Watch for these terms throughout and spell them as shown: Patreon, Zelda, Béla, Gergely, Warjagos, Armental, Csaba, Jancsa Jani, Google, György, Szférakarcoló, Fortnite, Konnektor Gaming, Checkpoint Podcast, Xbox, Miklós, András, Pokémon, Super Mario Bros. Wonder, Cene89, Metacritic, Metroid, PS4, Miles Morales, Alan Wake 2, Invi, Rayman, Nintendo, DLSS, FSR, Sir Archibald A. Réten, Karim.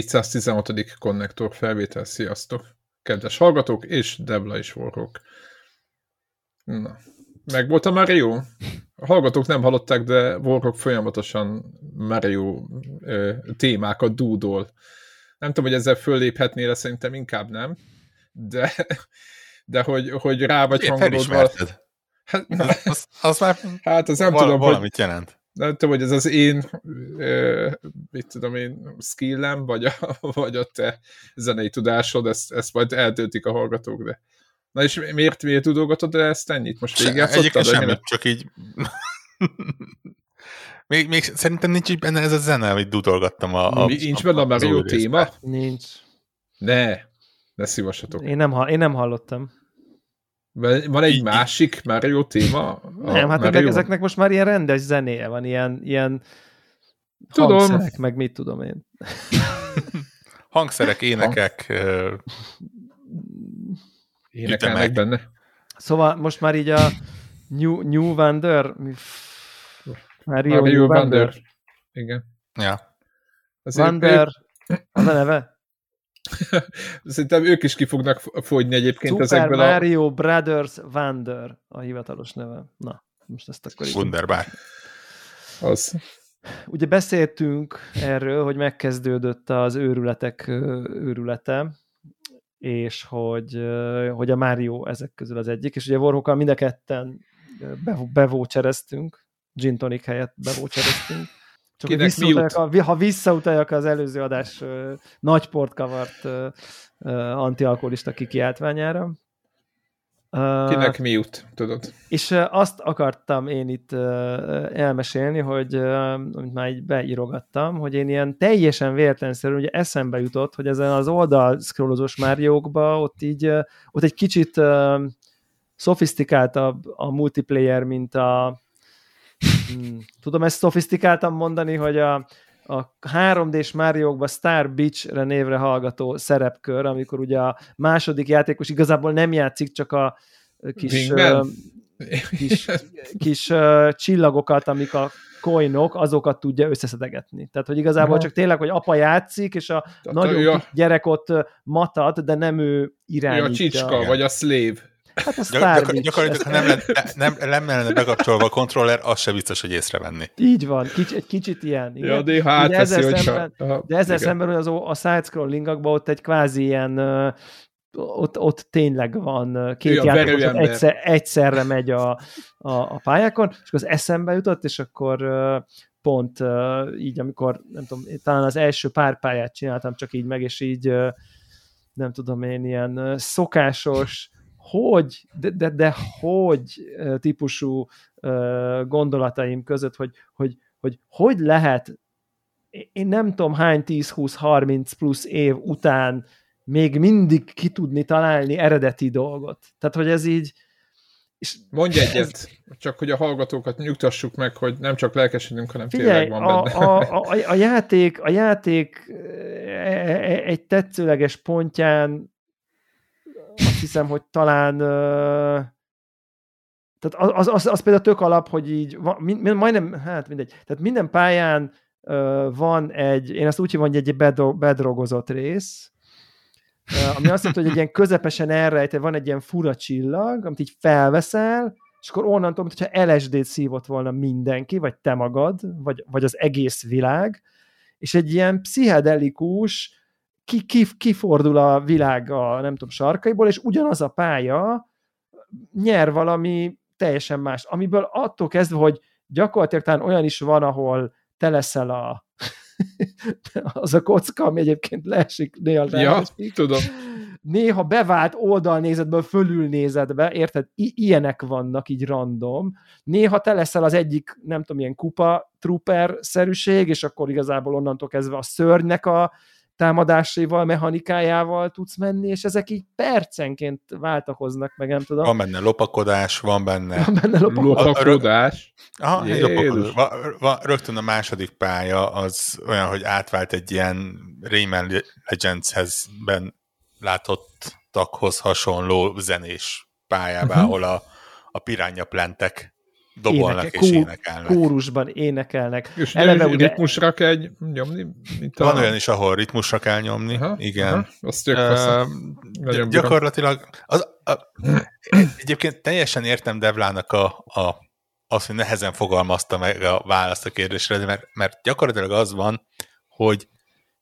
716. Konnektor felvétel. Sziasztok, kedves hallgatók, és Debla is voltok. Na, megvolt a Mario? A hallgatók nem hallották, de voltok folyamatosan Mario témákat dúdol. Nem tudom, hogy ezzel fölléphetnél, de szerintem inkább nem. De hogy rá vagy hangolódva... Hát, az már hát, az nem tudom, valamit hogy... jelent. Nem tudom, hogy ez az én, mit tudom én, skillem, vagy a te zenei tudásod, ezt majd eltöltik a hallgatók, de... Na és miért tudolgatod el ezt ennyit? Most végigjátszottam? Egyébként semmit, csak így... még szerintem nincs így benne ez a zene, amit dudolgattam a... Nincs benne a Mario téma? Nincs. Ne szívassatok. Én nem hallottam. Van egy másik Mario téma? Nem, hát Mario... ezeknek most már ilyen rendes zenéje van, ilyen hangszerek, meg mit tudom én. Hangszerek, énekek... Énekelnek benne. Szóval most már így a New Wonder... Mario Wonder. Igen. Ja. Wonder, az a neve? Szerintem ők is ki fognak fogyni egyébként ezekből a... Super Mario Brothers Wonder a hivatalos neve. Na, most ezt akkor így... Wunderbar. Az. Ugye beszéltünk erről, hogy megkezdődött az őrületek őrülete, és hogy a Mario ezek közül az egyik, és ugye Warhawkkal mind a ketten bevócsereztünk, gin tonic helyett bevócsereztünk. Ha visszautaljak az előző adás nagy port kavart antialkoholista kikiáltványára. Kinek mi jut, tudod? És azt akartam én itt elmesélni, hogy amit már így beírogattam, hogy én ilyen teljesen véletlenszerűen ugye eszembe jutott, hogy ezen az oldalszkrólozós Máriókban ott egy kicsit szofisztikáltabb a multiplayer, mint a... Tudom ezt szofisztikáltan mondani, hogy a 3D-s Máriókban Star Beach-re névre hallgató szerepkör, amikor ugye a második játékos igazából nem játszik, csak a kis csillagokat, amik a coinok, azokat tudja összeszedegetni. Tehát, hogy igazából csak tényleg, hogy apa játszik, és a nagyobb gyerek ott matad, de nem ő irányítja. A csicska, vagy a slave. Hát a Star Beach. Gyakorlatilag nem lenne bekapcsolva a kontroller, az sem biztos, hogy észrevenni. Így van, egy kicsit ilyen. Igen. Ja, de hát ezzel veszi, szemben, de ezzel szemben a side-scrollingakban ott egy kvázi ilyen, ott tényleg van két játékos, egyszerre megy a pályákon, és akkor az eszembe jutott, és akkor pont így, amikor nem tudom, talán az első pár pályát csináltam csak így meg, és így nem tudom én, ilyen szokásos hogy, de hogy típusú gondolataim között, hogy lehet, én nem tudom hány 10-20-30 plusz év után még mindig ki tudni találni eredeti dolgot. Tehát, hogy ez így... Mondj egyet, csak hogy a hallgatókat nyugtassuk meg, hogy nem csak lelkesedünk, hanem tényleg van benne. A játék egy tetszőleges pontján azt hiszem, hogy talán tehát az például tök alap, hogy így majdnem, hát mindegy. Tehát minden pályán van egy, én azt úgy hívom, hogy egy bedrogozott rész, ami azt jelenti, hogy egy ilyen közepesen elrejtve van egy ilyen fura csillag, amit így felveszel, és akkor onnantól, mintha LSD-t szívott volna mindenki, vagy te magad, vagy az egész világ, és egy ilyen pszichedelikus kifordul a világ a, nem tudom, sarkaiból, és ugyanaz a pálya nyer valami teljesen más, amiből attól kezdve, hogy gyakorlatilag talán olyan is van, ahol te leszel az a kocka, ami egyébként leesik néha tudom. Néha bevált oldalnézetből fölülnézetbe, érted? Ilyenek vannak így random. Néha te leszel az egyik, nem tudom, ilyen kupa trooper-szerűség, és akkor igazából onnantól kezdve a szörnynek a támadásaival, mechanikájával tudsz menni, és ezek így percenként váltakoznak, meg nem tudom. Van benne lopakodás, Lopakodás? Aha, lopakodás. Rögtön a második pálya az olyan, hogy átvált egy ilyen Rayman Legends-ben látottakhoz hasonló zenés pályába, ahol a piranha plantek dobolnak és énekelnek. Kórusban énekelnek. És ritmusra kell nyomni? Van olyan is, ahol ritmusra kell nyomni, aha, igen. Aha, azt gyakorlatilag egyébként teljesen értem Devlának azt, hogy nehezen fogalmazta meg a választ a kérdésre, de mert gyakorlatilag az van, hogy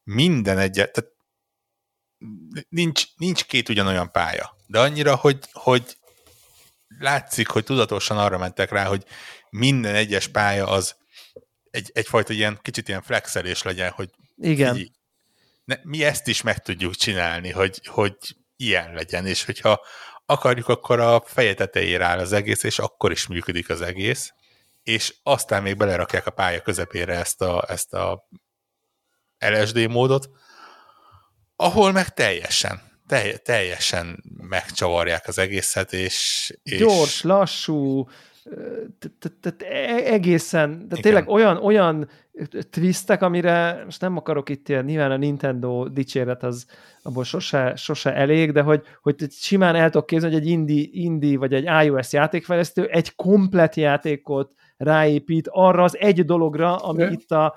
minden egyet, tehát nincs két ugyanolyan pálya, de annyira, hogy látszik, hogy tudatosan arra mentek rá, hogy minden egyes pálya az egyfajta ilyen, kicsit ilyen flexelés legyen, hogy igen. Mi ezt is meg tudjuk csinálni, hogy ilyen legyen, és hogyha akarjuk, akkor a feje tetejére áll az egész, és akkor is működik az egész, és aztán még belerakják a pálya közepére ezt a LSD módot, ahol meg teljesen megcsavarják az egészet, és... Gyors, lassú, egészen, de tényleg olyan twistek, amire most nem akarok itt ilyen, nyilván a Nintendo dicséret az abból sose elég, de hogy simán el tudok képzelni, hogy egy indie vagy egy iOS játékfejlesztő egy komplet játékot ráépít arra az egy dologra, ami itt a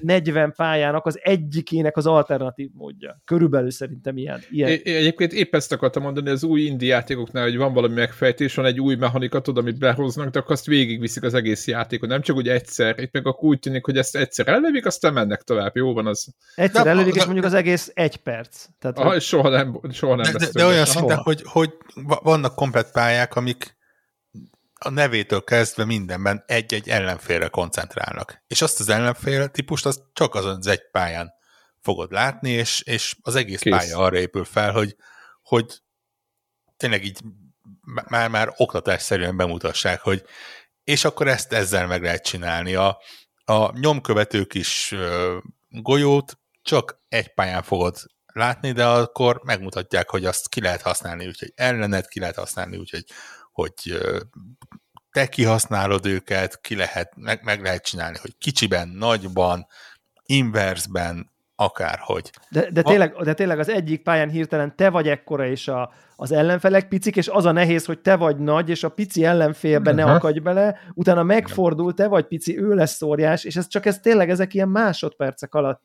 40 pályának az egyikének az alternatív módja. Körülbelül szerintem ilyen. Egyébként épp ezt akartam mondani, az új indie játékoknál, hogy van valami megfejtés, van egy új mechanikatod, amit behoznak, de akkor azt végigviszik az egész játékot. Nem csak úgy egyszer, itt meg akkor úgy tűnik, hogy ezt egyszer ellövik, aztán mennek tovább. Jó van az. Egyszer ellövik, és mondjuk az egész egy perc. Tehát, aha, soha nem lesz. De olyan szinten, hogy vannak komplett pályák, amik a nevétől kezdve mindenben egy-egy ellenfélre koncentrálnak. És azt az ellenfél típust, azt csak azon az egy pályán fogod látni, és az egész kész. Pálya arra épül fel, hogy tényleg így már oktatásszerűen bemutassák, hogy és akkor ezt ezzel meg lehet csinálni. A nyomkövető kis golyót csak egy pályán fogod látni, de akkor megmutatják, hogy azt ki lehet használni, úgyhogy ellened, ki lehet használni, úgyhogy hogy te kihasználod őket, meg lehet csinálni, hogy kicsiben, nagyban, inversben, akárhogy. De tényleg az egyik pályán hirtelen te vagy ekkora, és az ellenfelek picik, és az a nehéz, hogy te vagy nagy, és a pici ellenfélbe ne akadj bele, utána megfordul, te vagy pici, ő lesz óriás, és ez tényleg ezek ilyen másodpercek alatt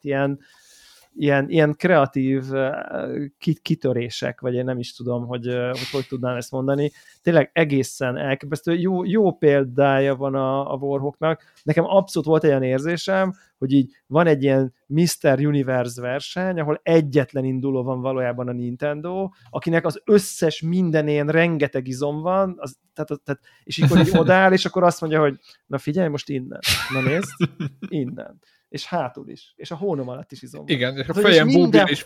ilyen kreatív kitörések, vagy én nem is tudom, hogy tudnám ezt mondani. Tényleg egészen elképesztő. Jó példája van a Warhawknak. Nekem abszolút volt olyan érzésem, hogy így van egy ilyen Mr. Universe verseny, ahol egyetlen induló van valójában a Nintendo, akinek az összes mindenén rengeteg izom van, és akkor így odáll, és akkor azt mondja, hogy na figyelj, most innen. Na nézd, innen. És hátul is, és a hónom alatt is izom van. Igen, és a fejem búbján is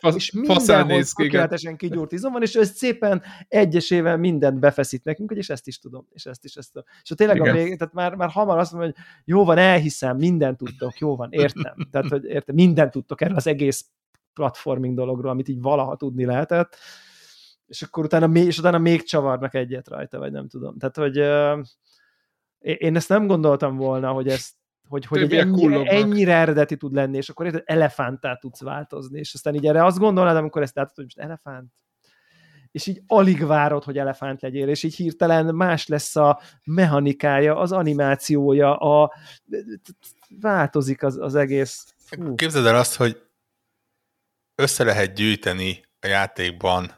faszán néz ki. És mindenhol kigyúrt izom van, és ez szépen egyesével mindent befeszít nekünk, és ezt is tudom, és ezt is. És tényleg a végén, tehát már hamar azt mondom, hogy jó van, elhiszem, mindent tudtok, jó van, értem. Tehát, hogy értem, mindent tudtok erről az egész platforming dologról, amit így valaha tudni lehetett, és akkor utána még csavarnak egyet rajta, vagy nem tudom. Tehát, hogy én ezt nem gondoltam volna, hogy ezt hogy ennyire eredeti tud lenni, és akkor érted, elefánttá tudsz változni, és aztán így erre azt gondolnád, amikor ezt látod, hogy most elefánt, és így alig várod, hogy elefánt legyél, és így hirtelen más lesz a mechanikája, az animációja, változik az egész. Képzeld el azt, hogy össze lehet gyűjteni a játékban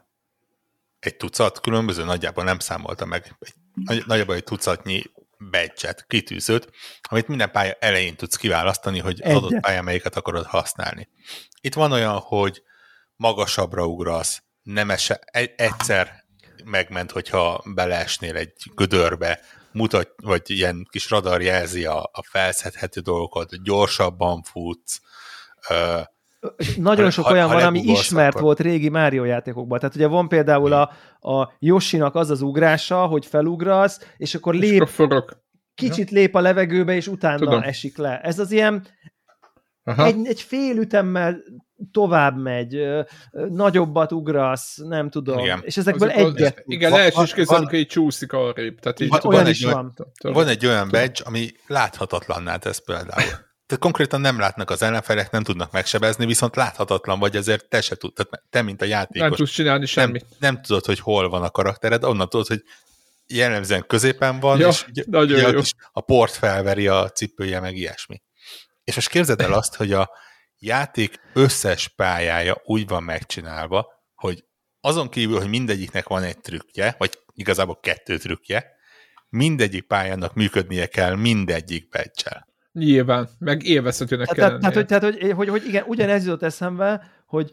egy tucat, különböző, nagyjából nem számolta meg, nagyjából egy tucatnyi badge-et, kitűzőt, amit minden pálya elején tudsz kiválasztani, hogy az adott pályán melyiket akarod használni. Itt van olyan, hogy magasabbra ugrasz, egyszer megment, hogyha beleesnél egy gödörbe, vagy ilyen kis radar jelzi a felszedhető dolgokat, gyorsabban futsz, nagyon sok olyan van, ami ismert akkor volt régi Mario játékokban. Tehát ugye van például a Yoshi-nak az ugrása, hogy felugrasz, és akkor lép a levegőbe, és utána esik le. Ez az ilyen egy fél ütemmel tovább megy, nagyobbat ugrasz, nem tudom. Igen. És ezekből egyet. Igen, első is közben, hogy csúszik arrébb. Van egy olyan badge, ami láthatatlanná tesz például. Tehát konkrétan nem látnak az ellenfelek, nem tudnak megsebezni, viszont láthatatlan vagy, ezért te se tudod, te mint a játékos. Nem tudsz csinálni semmit. Nem tudod, hogy hol van a karaktered, onnan tudod, hogy jellemzően középen van, ja, és így is a port felveri a cipője, meg ilyesmi. És most képzeld el azt, hogy a játék összes pályája úgy van megcsinálva, hogy azon kívül, hogy mindegyiknek van egy trükkje, vagy igazából 2 trükkje, mindegyik pályának működnie kell mindegyik badge-el. Nyilván, meg élvezhetőnek kellene. Tehát, hogy igen, ugyanez jutott eszembe, hogy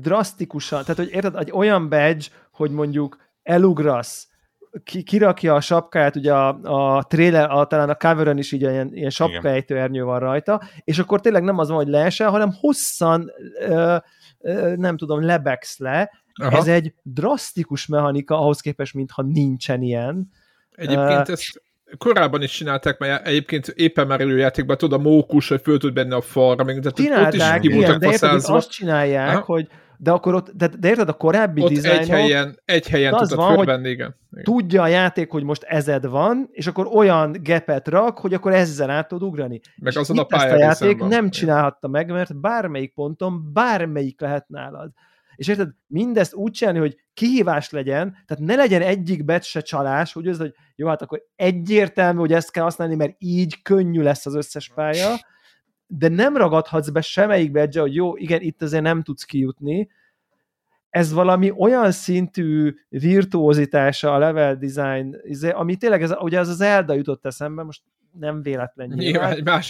drasztikusan, tehát, hogy érted, egy olyan badge, hogy mondjuk elugrasz, kirakja a sapkáját, ugye a trailer, talán a cover-ön is így ilyen sapkaejtő ernyő van rajta, és akkor tényleg nem az van, hogy leesel, hanem hosszan, nem tudom, lebegsz le. Aha. Ez egy drasztikus mechanika ahhoz képest, mintha nincsen ilyen. Egyébként ezt korábban is csinálták, mert egyébként éppen már előjátékban, tudod, a mókus, hogy föl tud benne a falra, meg tehát csinálták, ott is ilyen, de érted, azt csinálják, aha, hogy de akkor ott, de érted, a korábbi dizájnok... Egy helyen tudod fölvenni, igen. Tudja a játék, hogy most ezed van, és akkor olyan gepet rak, hogy akkor ezzel át tud ugrani. Meg és azon a pályán ezt a játék van. Nem csinálhatta meg, mert bármelyik ponton bármelyik lehet nálad. És érted, mindezt úgy csinálni, hogy kihívás legyen, tehát ne legyen egyik bet se csalás, úgy az, hogy jó, hát akkor egyértelmű, hogy ezt kell használni, mert így könnyű lesz az összes pálya, de nem ragadhatsz be semmelyik badge-e, hogy jó, igen, itt azért nem tudsz kijutni. Ez valami olyan szintű virtuózitása a level design, ami tényleg, ez, ugye az Zelda jutott eszembe, most nem véletlen nyilván,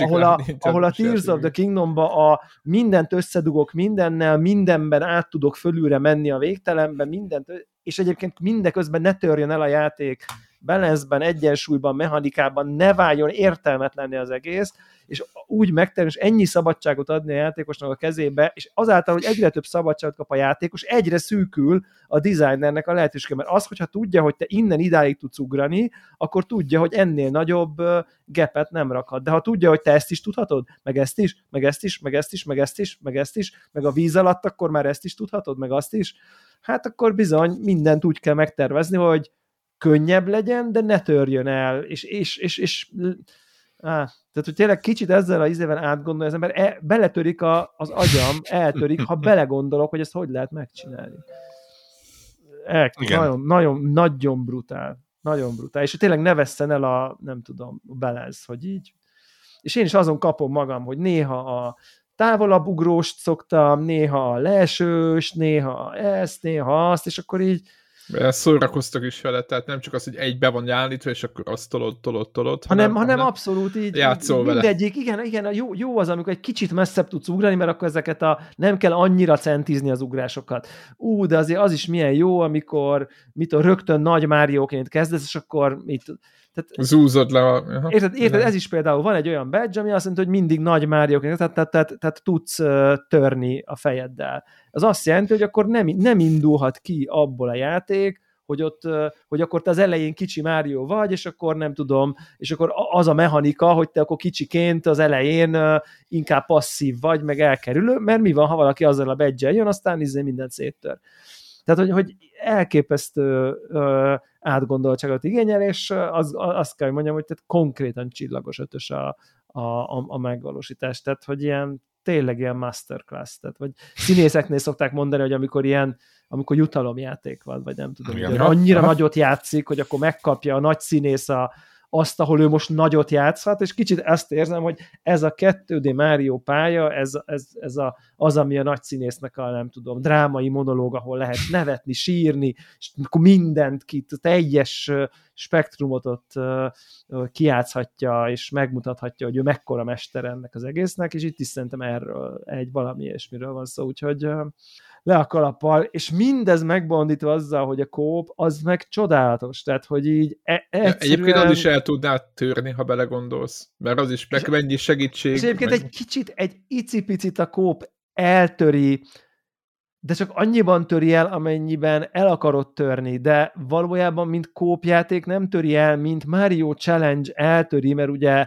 ahol a Tears of the Kingdom-ba a mindent összedugok mindennel, mindenben át tudok fölülre menni a végtelenbe, mindent, és egyébként mindeközben ne törjön el a játék balanszban, egyensúlyban, mechanikában, ne váljon értelmetlenni az egész, és úgy megterülni, és ennyi szabadságot adni a játékosnak a kezébe, és azáltal, hogy egyre több szabadságot kap a játékos, egyre szűkül a designernek a lehetősége, mert az, hogyha tudja, hogy te innen idáig tudsz ugrani, akkor tudja, hogy ennél nagyobb gepet nem rakhat. De ha tudja, hogy te ezt is tudhatod, meg ezt is, meg ezt is, meg ezt is, meg ezt is, meg ezt is, meg a víz alatt, akkor már ezt is tudhatod, meg azt is, hát akkor bizony mindent úgy kell megtervezni, hogy könnyebb legyen, de ne törjön el, tehát, hogy tényleg kicsit ezzel az izében átgondolja az ember, beletörik az agyam, eltörik, ha belegondolok, hogy ezt hogy lehet megcsinálni. Nagyon brutál. Nagyon brutál. És tényleg ne vesszen el a balance, hogy így. És én is azon kapom magam, hogy néha a távolabb ugróst szoktam, néha a leesős, néha ezt, néha azt, és akkor így szórakoztak is vele, tehát nem csak az, hogy egy be van állítva, és akkor azt tolod, hanem abszolút így játszol vele. Mindegyik, igen, jó az, amikor egy kicsit messzebb tudsz ugrani, mert akkor ezeket nem kell annyira centizni az ugrásokat. De azért az is milyen jó, amikor rögtön nagy Márióként kezdesz, és akkor zúzod le a... Érted, ez is például van egy olyan badge, ami azt jelenti, hogy mindig nagy Márióként, tehát tudsz törni a fejeddel. Az azt jelenti, hogy akkor nem indulhat ki abból a játék, hogy akkor te az elején kicsi Mário vagy, és akkor nem tudom, és akkor az a mechanika, hogy te akkor kicsiként az elején inkább passzív vagy, meg elkerülő, mert mi van, ha valaki azzal a badge-el jön, aztán mindent széttör. Tehát, hogy elképesztő átgondoltságot igényel, és azt kell, hogy mondjam, hogy tehát konkrétan csillagos ötös a megvalósítás. Tehát, hogy ilyen tényleg ilyen masterclass. Tehát, vagy színészeknél szokták mondani, hogy amikor jutalomjáték van, vagy nem tudom, igen, annyira nagyot játszik, hogy akkor megkapja a nagy színész azt, ahol ő most nagyot játszhat, és kicsit azt érzem, hogy ez a 2D Mario pálya, ez az, ami a nagy színésznek a, nem tudom, drámai monológ, ahol lehet nevetni, sírni, és akkor mindent teljes spektrumot ott kijátszhatja, és megmutathatja, hogy ő mekkora mester ennek az egésznek, és itt is szerintem erről valami ilyesmiről van szó, úgyhogy le a kalappal, és mindez megbondítva azzal, hogy a kóp, az meg csodálatos, tehát, hogy így egyszerűen... Egyébként az is el tudnád törni, ha belegondolsz, mert az is megmennyi segítség. És egyébként egy kicsit, egy icipicit a kóp eltöri, de csak annyiban töri el, amennyiben el akarod törni, de valójában, mint kópjáték nem töri el, mint Mario Challenge eltöri, mert ugye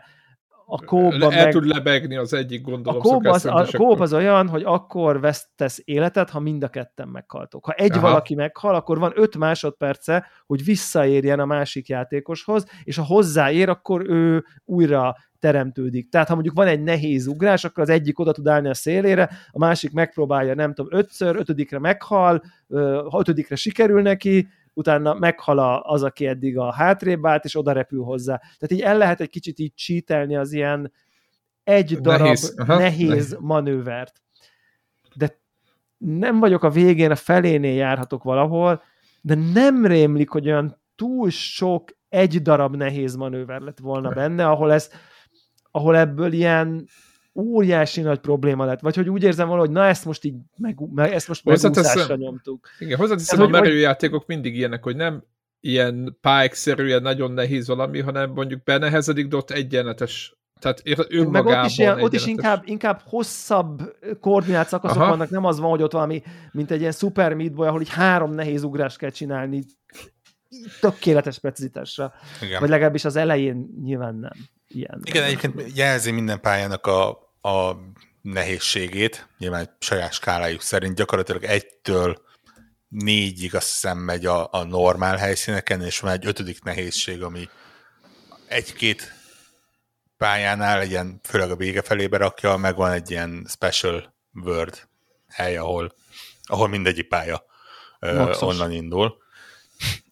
a kópba tud lebegni az egyik gondolom. A kóp az olyan, hogy akkor vesztesz életet, ha mind a ketten meghaltok. Ha egy valaki meghal, akkor van 5 másodperce, hogy visszaérjen a másik játékoshoz, és ha hozzáér, akkor ő újra teremtődik. Tehát, ha mondjuk van egy nehéz ugrás, akkor az egyik oda tud állni a szélére, a másik megpróbálja, nem tudom, 5-ször, 5-re meghal, 5-re sikerül neki, utána meghala az, aki eddig a hátrébb állt, és oda repül hozzá. Tehát így el lehet egy kicsit így cheatelni az ilyen egy darab nehéz manővert. De nem vagyok a végén, a felénél járhatok valahol, de nem rémlik, hogy olyan túl sok egy darab nehéz manőver lett volna benne, ahol ebből ilyen óriási nagy probléma lett. Vagy hogy úgy érzem valahogy, na ezt most így megúszásra nyomtuk. Igen, hozzáteszem, a Mario játékok mindig ilyenek, hogy nem ilyen pályszerűen nagyon nehéz valami, hanem mondjuk benehezedik, de ott egyenletes. Tehát meg ott is inkább hosszabb koordinált szakaszok vannak, nem az van, hogy ott valami, mint egy ilyen Super Meat Boy, ahol így 3 nehéz ugrást kell csinálni tökéletes precizitásra. Igen. Vagy legalábbis az elején nyilván nem. Ilyen. Igen, egyébként jelzi minden pályának a nehézségét, nyilván saját skálájuk szerint gyakorlatilag 1-től 4-ig azt hiszem megy a normál helyszíneken, és van egy 5. nehézség, ami 1-2 pályánál, ilyen, főleg a vége felébe rakja, meg van egy ilyen special world hely, ahol mindegyik pálya onnan indul.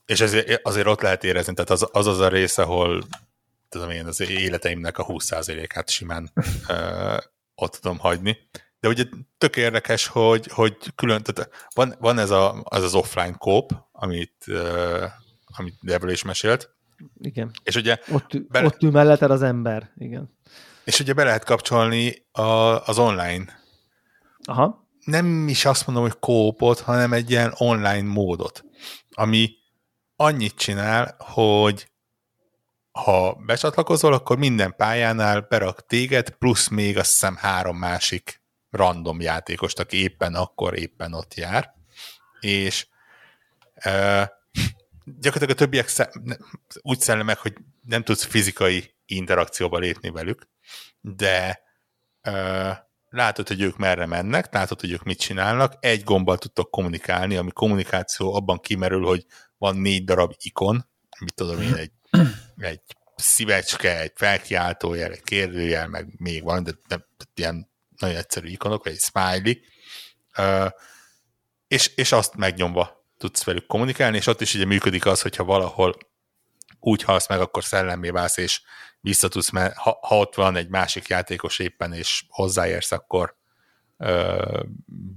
És azért ott lehet érezni, tehát az a rész, ahol tudom én, az életeimnek a 20%-át simán ott tudom hagyni. De ugye tök érdekes, hogy külön, tehát van az offline co-op, amit Devil is mesélt. Igen. És ugye ott ül melletted az ember. Igen. És ugye be lehet kapcsolni az online. Aha. Nem is azt mondom, hogy co-opot, hanem egy ilyen online módot, ami annyit csinál, hogy ha becsatlakozol, akkor minden pályánál berak téged, plusz még azt hiszem 3 másik random játékost, aki éppen ott jár, és gyakorlatilag a többiek úgy szellemek meg, hogy nem tudsz fizikai interakcióba lépni velük, de látod, hogy ők merre mennek, látod, hogy ők mit csinálnak, egy gombbal tudtok kommunikálni, ami kommunikáció abban kimerül, hogy van 4 darab ikon, mit tudom én, egy szívecske, egy felkiáltójel, egy kérdőjel, meg még van, de ilyen nagyon egyszerű ikonok, vagy egy smiley, és azt megnyomva tudsz velük kommunikálni, és ott is ugye működik az, hogyha valahol úgy halsz meg, akkor szellemmé válsz, és visszatudsz, mert ha ott van egy másik játékos éppen, és hozzáérsz, akkor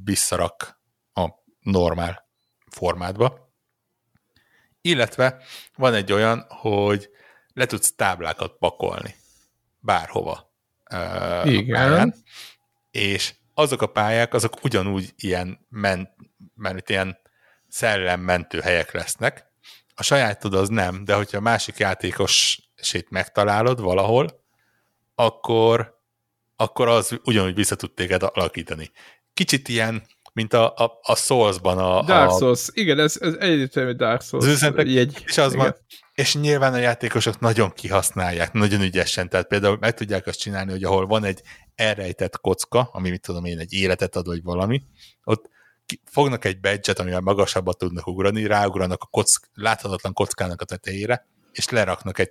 visszarak a normál formátba. Illetve van egy olyan, hogy le tudsz táblákat pakolni bárhova a pályán, és azok a pályák, azok ugyanúgy ilyen, mert ilyen szellemmentő helyek lesznek. A sajátod az nem, de hogyha a másik játékosét megtalálod valahol, akkor az ugyanúgy vissza tud téged alakítani. Kicsit ilyen, mint a Souls-ban Dark Souls, igen, ez egyértelmű Dark Souls. És nyilván a játékosok nagyon kihasználják, nagyon ügyesen, tehát például meg tudják azt csinálni, hogy ahol van egy elrejtett kocka, ami mit tudom én, egy életet ad, vagy valami, ott fognak egy badge-et, amivel magasabbat tudnak ugrani, ráugranak a láthatatlan kockának a tetejére, és leraknak egy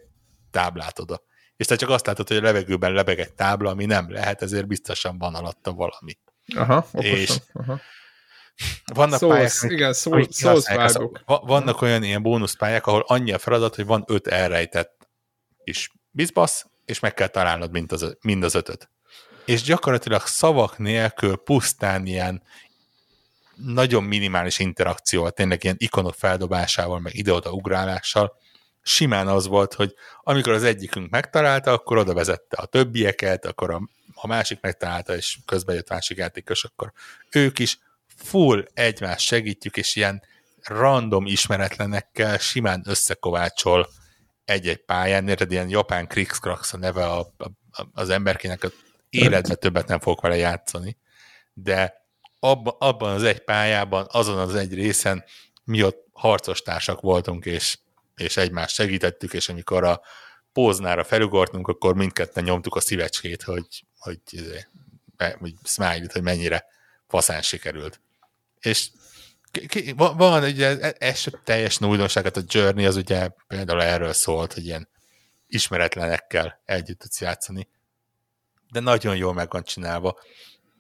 táblát oda. És te csak azt látod, hogy a levegőben lebeg egy tábla, ami nem lehet, ezért biztosan van alatta valami. Aha, és vannak pályák, vannak olyan ilyen bónuszpályák, ahol annyi a feladat, hogy van 5 elrejtett kis bizbasz, és meg kell találnod mind az 5-öt. És gyakorlatilag szavak nélkül pusztán ilyen nagyon minimális interakcióval, tényleg ilyen ikonok feldobásával, meg ide-oda ugrálással, simán az volt, hogy amikor az egyikünk megtalálta, akkor oda vezette a többieket, akkor a másik megtalálta, és közben jött másik játékos, akkor ők is full egymást segítjük, és ilyen random ismeretlenekkel simán összekovácsol egy-egy pályán, érted, ilyen japán krikszkrax a neve az emberkének, életben többet nem fogok vele játszani, de abban az egy pályában, azon az egy részen mi ott harcostársak voltunk, és egymást segítettük, és amikor a póznára felugortunk, akkor mindketten nyomtuk a szívecskét, hogy smile-t, hogy mennyire faszán sikerült. És van ugye ez teljesen újdonság, hát a Journey az ugye például erről szólt, hogy ilyen ismeretlenekkel együtt tudsz játszani, de nagyon jól meg van csinálva.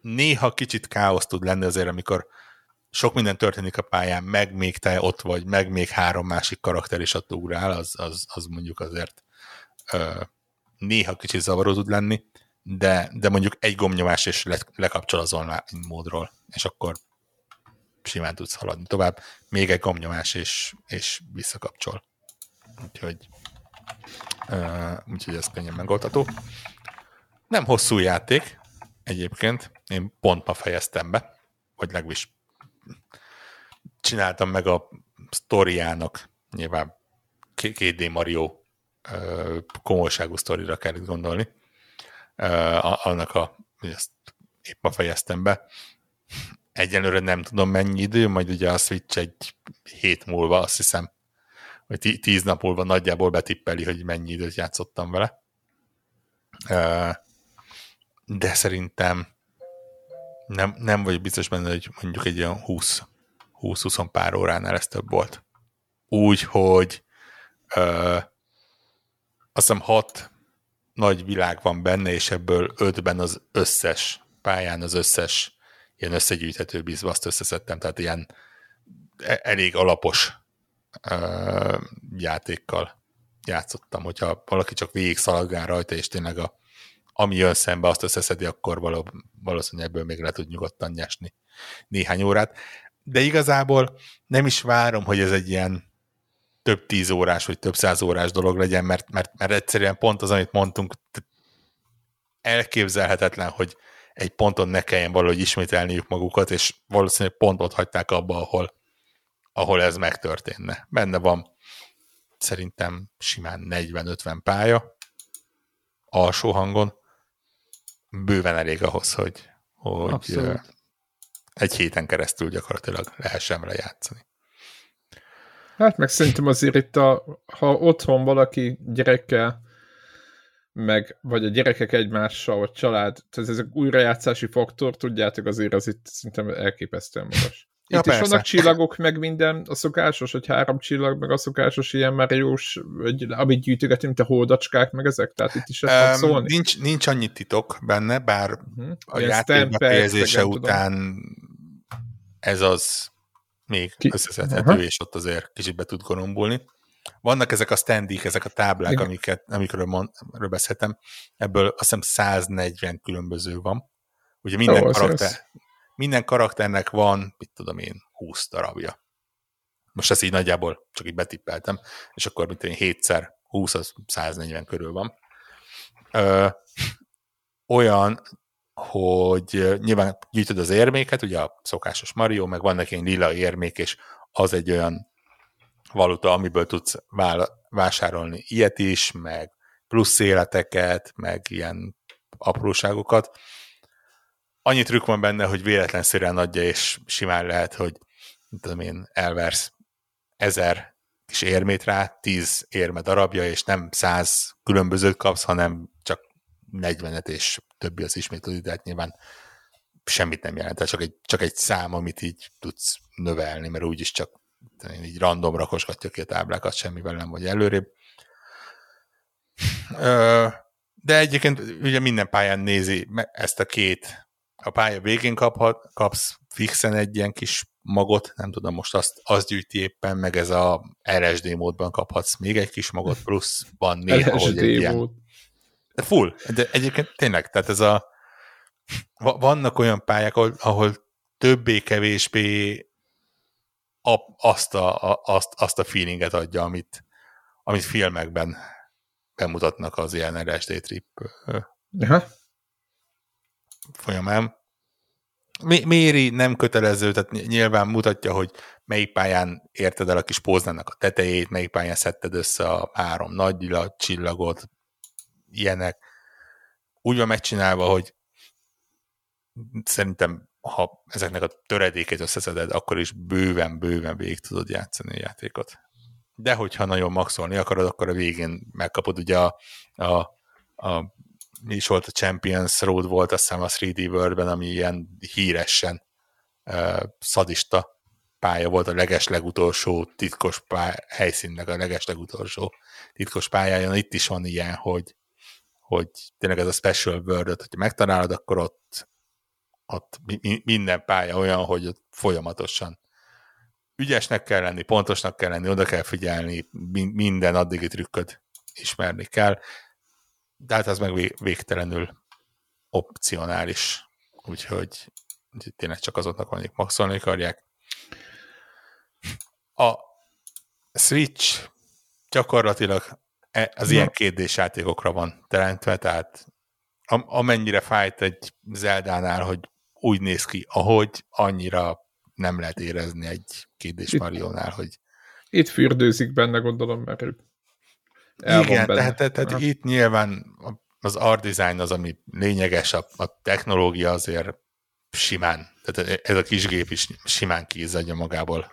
Néha kicsit káosz tud lenni azért, amikor sok minden történik a pályán, meg még te ott vagy, meg még három másik karakter is ott ugrál, az mondjuk azért néha kicsit zavaró tud lenni, de mondjuk egy gombnyomás és lekapcsol az online módról, és akkor simán tudsz haladni tovább. Még egy gombnyomás és visszakapcsol. Úgyhogy ez könnyen megoldható. Nem hosszú játék egyébként. Én pont ma fejeztem be, vagy legalábbis csináltam meg a sztoriának, nyilván 2D Mario komolyságú sztorira kell itt gondolni. Annak ezt épp ma fejeztem be. Egyelőre nem tudom mennyi idő, majd ugye a Switch egy hét múlva, azt hiszem, vagy 10 nap múlva nagyjából betippeli, hogy mennyi időt játszottam vele. De szerintem nem vagyok biztos benne, hogy mondjuk egy olyan 20-20 pár óránál ez több volt. Úgyhogy azt hiszem 6 nagy világ van benne, és ebből 5-ben az összes pályán, az összes ilyen összegyűjthető bízva, azt összeszedtem, tehát ilyen elég alapos játékkal játszottam. Hogyha valaki csak végig szaladgál rajta, és tényleg ami jön szembe, azt összeszedi, akkor valószínűleg ebből még le tud nyugodtan nyesni néhány órát. De igazából nem is várom, hogy ez egy ilyen több 10 órás, vagy több 100 órás dolog legyen, mert egyszerűen pont az, amit mondtunk, elképzelhetetlen, hogy egy ponton ne kelljen valahogy ismételniük magukat, és valószínűleg pont ott hagyták abba, ahol ez megtörténne. Benne van szerintem simán 40-50 pálya alsó hangon, bőven elég ahhoz, hogy egy héten keresztül gyakorlatilag lehessen vele játszani. Hát meg szerintem azért itt, ha otthon valaki gyerekkel, meg vagy a gyerekek egymással, vagy család, tehát ezek újrajátszási faktor, tudjátok, azért az itt szerintem elképesztően magas. Ja, itt persze. Is vannak csillagok, meg minden, a szokásos, hogy 3 csillag, meg a szokásos ilyen Mariós, amit gyűjtögetni, mint a holdacskák, meg ezek, tehát itt is lehet szólni. Nincs annyi titok benne, bár a játék befejezése után ez az még összeszedhető, és ott azért kicsit be tud gorombulni. Vannak ezek a standik, ezek a táblák, amikről beszéltem, ebből azt hiszem 140 különböző van. Ugye minden minden karakternek van, mit tudom én, 20 darabja. Most ezt így nagyjából csak így betippeltem, és akkor mint én 7x20, az 140 körül van. Olyan, hogy nyilván gyűjtöd az érméket, ugye a szokásos Mario, meg vannak ilyen lila érmék, és az egy olyan valuta, amiből tudsz vásárolni ilyet is, meg plusz életeket, meg ilyen apróságokat. Annyi trükk van benne, hogy véletlenszerűen adja, és simán lehet, hogy elversz 1000 kis érmét rá, 10 érme darabja, és nem 100 különbözőt kapsz, hanem csak 40-et, és többi az ismétlődik, de hát nyilván semmit nem jelent, csak egy szám, amit így tudsz növelni, mert úgyis csak így random rakosgatja ki a táblákat, semmivel nem vagy előrébb. De egyébként ugye minden pályán nézi ezt a két. A pálya végén kapsz fixen egy ilyen kis magot, nem tudom, most azt gyűjti éppen, meg ez a RSD módban kaphatsz még egy kis magot, plusz van néha, hogy egy ilyen. Full, de egyébként tényleg, tehát ez vannak olyan pályák, ahol többé-kevésbé azt a feelinget adja, amit filmekben bemutatnak az ilyen RSD trip folyamán. Méri, nem kötelező, tehát nyilván mutatja, hogy melyik pályán érted el a kis Póznának a tetejét, melyik pályán szedted össze a 3 nagy csillagot, ilyenek. Úgy van megcsinálva, hogy szerintem, ha ezeknek a töredékét összeszeded, akkor is bőven végig tudod játszani a játékot. De hogyha nagyon maxolni akarod, akkor a végén megkapod ugye mi is volt a Champions Road volt, azt hiszem a 3D World-ben, ami ilyen híresen szadista pálya volt, a legeslegutolsó titkos helyszínnek a legeslegutolsó titkos pályáján. Itt is van ilyen, hogy tényleg ez a Special World-ot, hogyha megtalálod, akkor ott ott minden pálya olyan, hogy folyamatosan ügyesnek kell lenni, pontosnak kell lenni, oda kell figyelni, minden addigi trükköt ismerni kell, de hát az meg végtelenül opcionális, úgyhogy tényleg csak azoknak mondjuk maxolni akarják. A Switch gyakorlatilag az ilyen 2D-s játékokra van teremtve, tehát amennyire fájt egy Zeldánál, hogy úgy néz ki, ahogy, annyira nem lehet érezni egy 2D-s Mariónál, hogy... Itt fürdőzik benne, gondolom, mert el igen, van benne. Tehát itt nyilván az art design az, ami lényeges, a technológia azért simán, tehát ez a kis gép is simán kiizzadja magából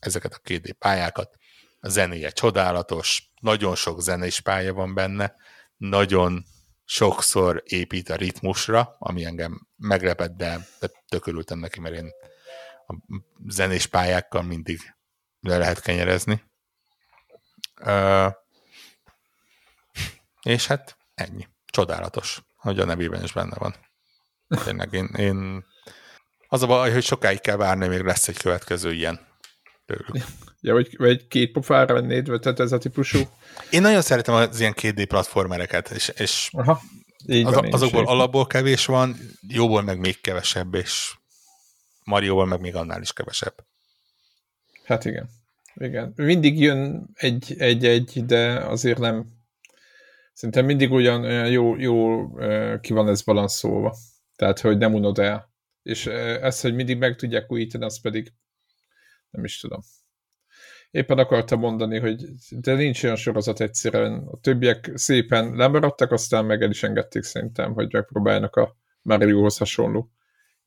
ezeket a 2D pályákat. A zenéje csodálatos, nagyon sok zenés pálya van benne, nagyon sokszor épít a ritmusra, ami engem meglepett, de tök örültem neki, mert én a zenés pályákkal mindig le lehet kenyerezni. És hát ennyi. Csodálatos, hogy a nevében is benne van. Tényleg én az a baj, hogy sokáig kell várni, még lesz egy következő ilyen tőlük. Ja, vagy két pofára vennéd, tehát ez a típusú. Én nagyon szeretem az ilyen 2D platformereket, és aha, van, azokból alapból kevés van, jóból meg még kevesebb, és Marióból meg még annál is kevesebb. Hát igen. Igen. Mindig jön egy, de azért nem. Szerintem mindig olyan jó ki van ez balanszolva. Tehát, hogy nem unod el. És ezt, hogy mindig meg tudják újítani, azt pedig nem is tudom. Éppen akartam mondani, hogy de nincs olyan sorozat egyszerűen. A többiek szépen lemaradtak, aztán meg el is engedték szerintem, hogy megpróbáljanak a Mariohoz hasonló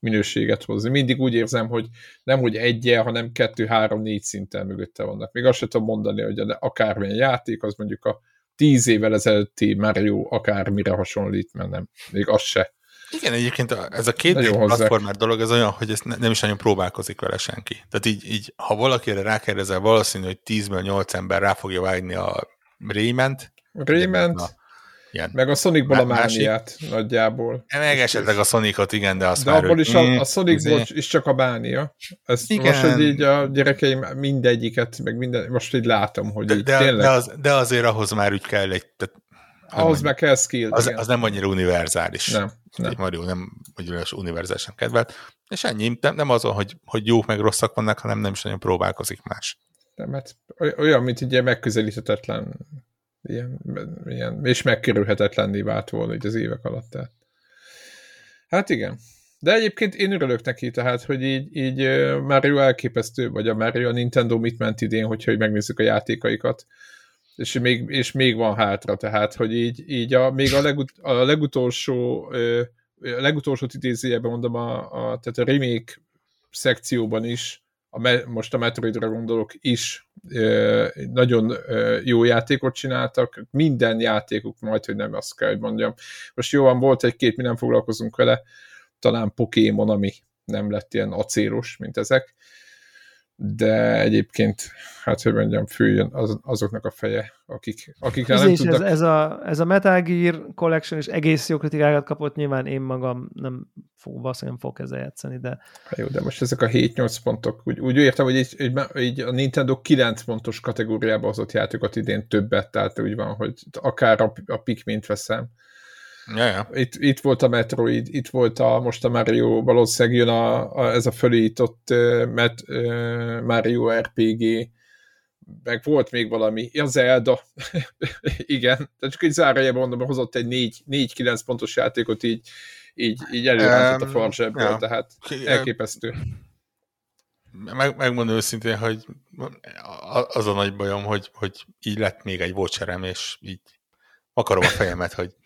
minőséget hozni. Mindig úgy érzem, hogy nem hogy egyel, hanem 2, 3, 4 szinten mögötte vannak. Még azt sem tudom mondani, hogy akármilyen játék, az mondjuk a 10 évvel ezelőtti Mario akármire hasonlít, mert nem. Még az se. Igen, egyébként ez a 2D platformer dolog, ez olyan, hogy ezt nem is nagyon próbálkozik vele senki. Tehát így ha valakire rákérdezel, valószínű, hogy 10-ből 8 ember rá fogja vágni a Rayman-t, meg a Sonicból a mániát nagyjából. Meg esetleg a Sonicot, igen, de azt de már... De abból is a Sonicból is csak a mánia. Ezt igen. Most, hogy így a gyerekeim mindegyiket, meg minden, most így látom, hogy így tényleg... De azért ahhoz már úgy kell egy... Tehát, ahhoz meg kell skill. Az nem annyira univerzális. Nem. Mario nem univerzálisan kedvelt. És ennyi. Nem azon, hogy jók meg rosszak vannak, hanem nem is nagyon próbálkozik más. Nem, hát olyan, mint ugye megközelíthetetlen, ilyen, és megkerülhetetlenné vált volna így az évek alatt. Tehát. Hát igen. De egyébként én örülök neki, tehát, hogy így Mario elképesztő, vagy a Mario, a Nintendo mit ment idén, hogyha megnézzük a játékaikat. És még van hátra, tehát, hogy így a legutolsót idézőjelben mondom, tehát a remake szekcióban is, most a Metroidra gondolok is, nagyon jó játékot csináltak, minden játékuk majd, hogy nem azt kell, hogy mondjam. Most jó van, volt egy-két, mi nem foglalkozunk vele, talán Pokémon, ami nem lett ilyen acélos, mint ezek, de egyébként, hát hogy mondjam, fűjön azoknak a feje, akiknál nem tudtak. Ez a Metal Gear Collection is egész jó kritikákat kapott, nyilván én magam nem fogok ezzel játszani, de... Jó, de most ezek a 7-8 pontok, úgy értem, hogy így a Nintendo 9 pontos kategóriába hozott játékot idén többet, tehát úgy van, hogy akár a Pikmint veszem. Yeah. Itt volt a Metroid, itt volt most a Mario, valószínűleg jön ez a fölított Mario RPG, meg volt még valami, ja, Zelda, igen, de csak így zárójelben mondom, hozott egy 4-9 pontos játékot, így előrántott a far zsebből, yeah. Tehát elképesztő. Megmondom őszintén, hogy az a nagy bajom, hogy így lett még egy voucherem, és így akarom a fejemet, hogy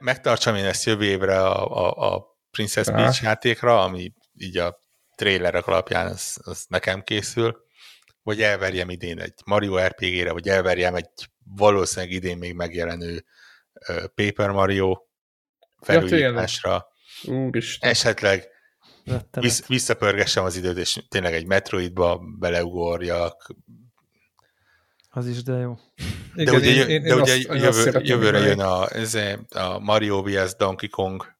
megtartsam én ezt jövő évre a Princess Peach játékra, ami így a trailerek alapján az nekem készül, vagy elverjem idén egy Mario RPG-re, vagy elverjem egy valószínűleg idén még megjelenő Paper Mario felújításra. Úristen. Esetleg visszapörgessem az időt, és tényleg egy Metroidba beleugorjak. Az is, de jó. De ugye jövőre jön a Mario vs. Donkey Kong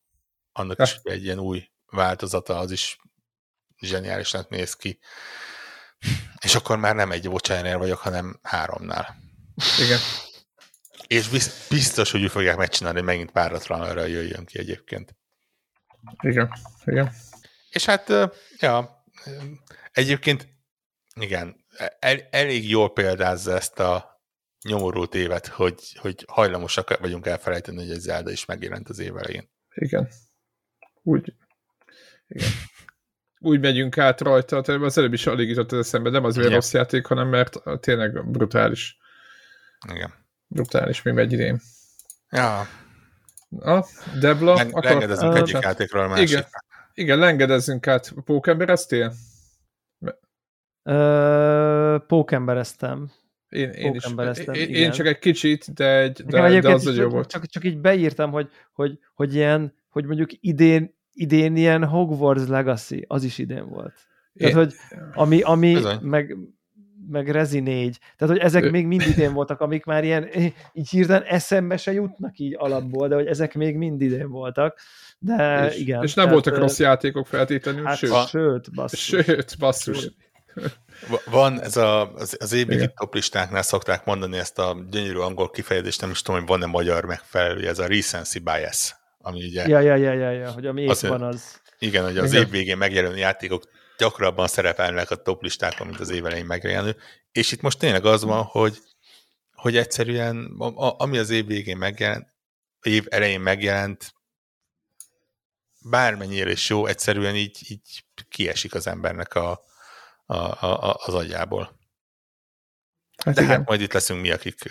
annak is egy ilyen új változata, az is zseniálisnak néz ki. És akkor már nem egy Watcher-nél vagyok, hanem 3-nál. Igen. És biztos, hogy úgy fogják megcsinálni, hogy megint páratlanra jöjjön ki egyébként. Igen, igen. És hát, ja, egyébként, igen, elég jól példázza ezt a nyomorult évet, hogy hajlamosak vagyunk elfelejteni, hogy egy Zelda is megjelent az év elején. Igen. Úgy megyünk át rajta, tehát az előbb is alig jutott az eszembe, nem azért rossz játék, hanem mert tényleg brutális. Igen. Brutális, még megy idén. Ja. Na, Debla, lengedezünk egyik játékról a másikra. Igen. Igen, lengedezzünk át. Pókembereztél? Pókembereztem. Én csak egy kicsit, de az nagyon jó volt. Csak így beírtam, hogy ilyen, hogy mondjuk idén ilyen Hogwarts Legacy, az is idén volt. Tehát, hogy ami meg Rezi 4. Tehát, hogy ezek még mind idén voltak, amik már ilyen, így hirtelen eszembe se jutnak így alapból, de hogy ezek még mind idén voltak. De és, igen. És nem voltak rossz játékok feltétlenül, hát sőt, basszus. Van ez az évvégi toplistáknál szokták mondani ezt a gyönyörű angol kifejezést, nem is tudom, hogy van-e magyar megfelelő, ez a recency bias, ami ugye... Ja, hogy ami évben az... Igen, hogy az év végén megjelenő játékok gyakrabban szerepelnek a toplistákon, mint az év elején megjelenő, és itt most tényleg az van, hogy egyszerűen ami az év végén megjelent, év elején megjelent, bármennyire is jó, egyszerűen így kiesik az embernek az agyából. Hát de igen. Hát majd itt leszünk mi, akik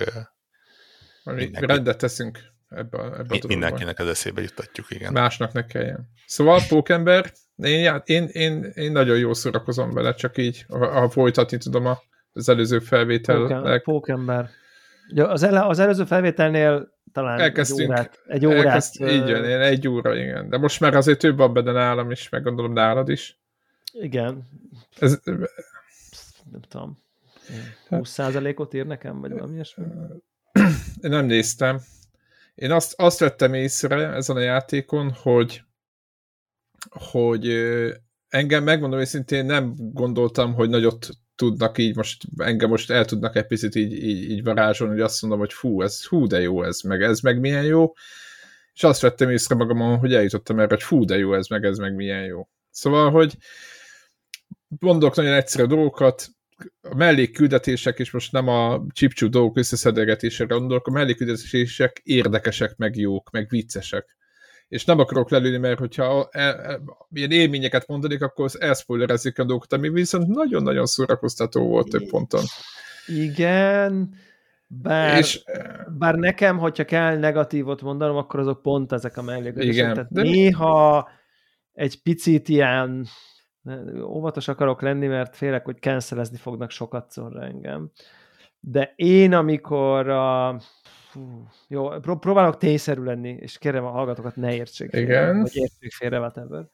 rendet teszünk ebbe a mindenkinek az eszébe juttatjuk, igen. Másnak ne kelljen. Szóval Pókember, én nagyon jól szórakozom vele, csak így, ha folytatni tudom az előző felvétel. Pókember. Ja, az előző felvételnél talán egy órát. Így jön, egy óra, igen. De most már azért több van benne nálam is, meg gondolom nálad is. Igen. Ez... Nem tudom. 20%-ot ír nekem, vagy valami ilyesmi? Én nem néztem. Én azt vettem észre ezen a játékon, hogy engem, megmondom őszintén, nem gondoltam, hogy nagyot tudnak így most, engem most el tudnak egy picit így varázsolni, hogy azt mondom, hogy hú, de jó ez, meg milyen jó. És azt vettem észre magamon, hogy eljutottam erre, hogy hú, de jó ez, meg milyen jó. Szóval, hogy mondok nagyon egyszerű dolgokat, a mellékküldetések, és most nem a csipcsú dolgok összeszedegetésére gondolok, a mellékküldetések érdekesek, meg jók, meg viccesek. És nem akarok lelőni, mert hogyha ilyen élményeket mondanék, akkor elspoilerezzük a dolgokat, ami viszont nagyon-nagyon szórakoztató volt több ponton. Igen, bár nekem, hogyha kell negatívot mondanom, akkor azok pont ezek a mellékküldetések. Tehát néha egy picit ilyen óvatos akarok lenni, mert félek, hogy cancelezni fognak sokatszorra engem. De én, amikor jó, próbálok tényszerű lenni, és kérem a hallgatókat, ne értsék félre, vagy értsék félre, whatever,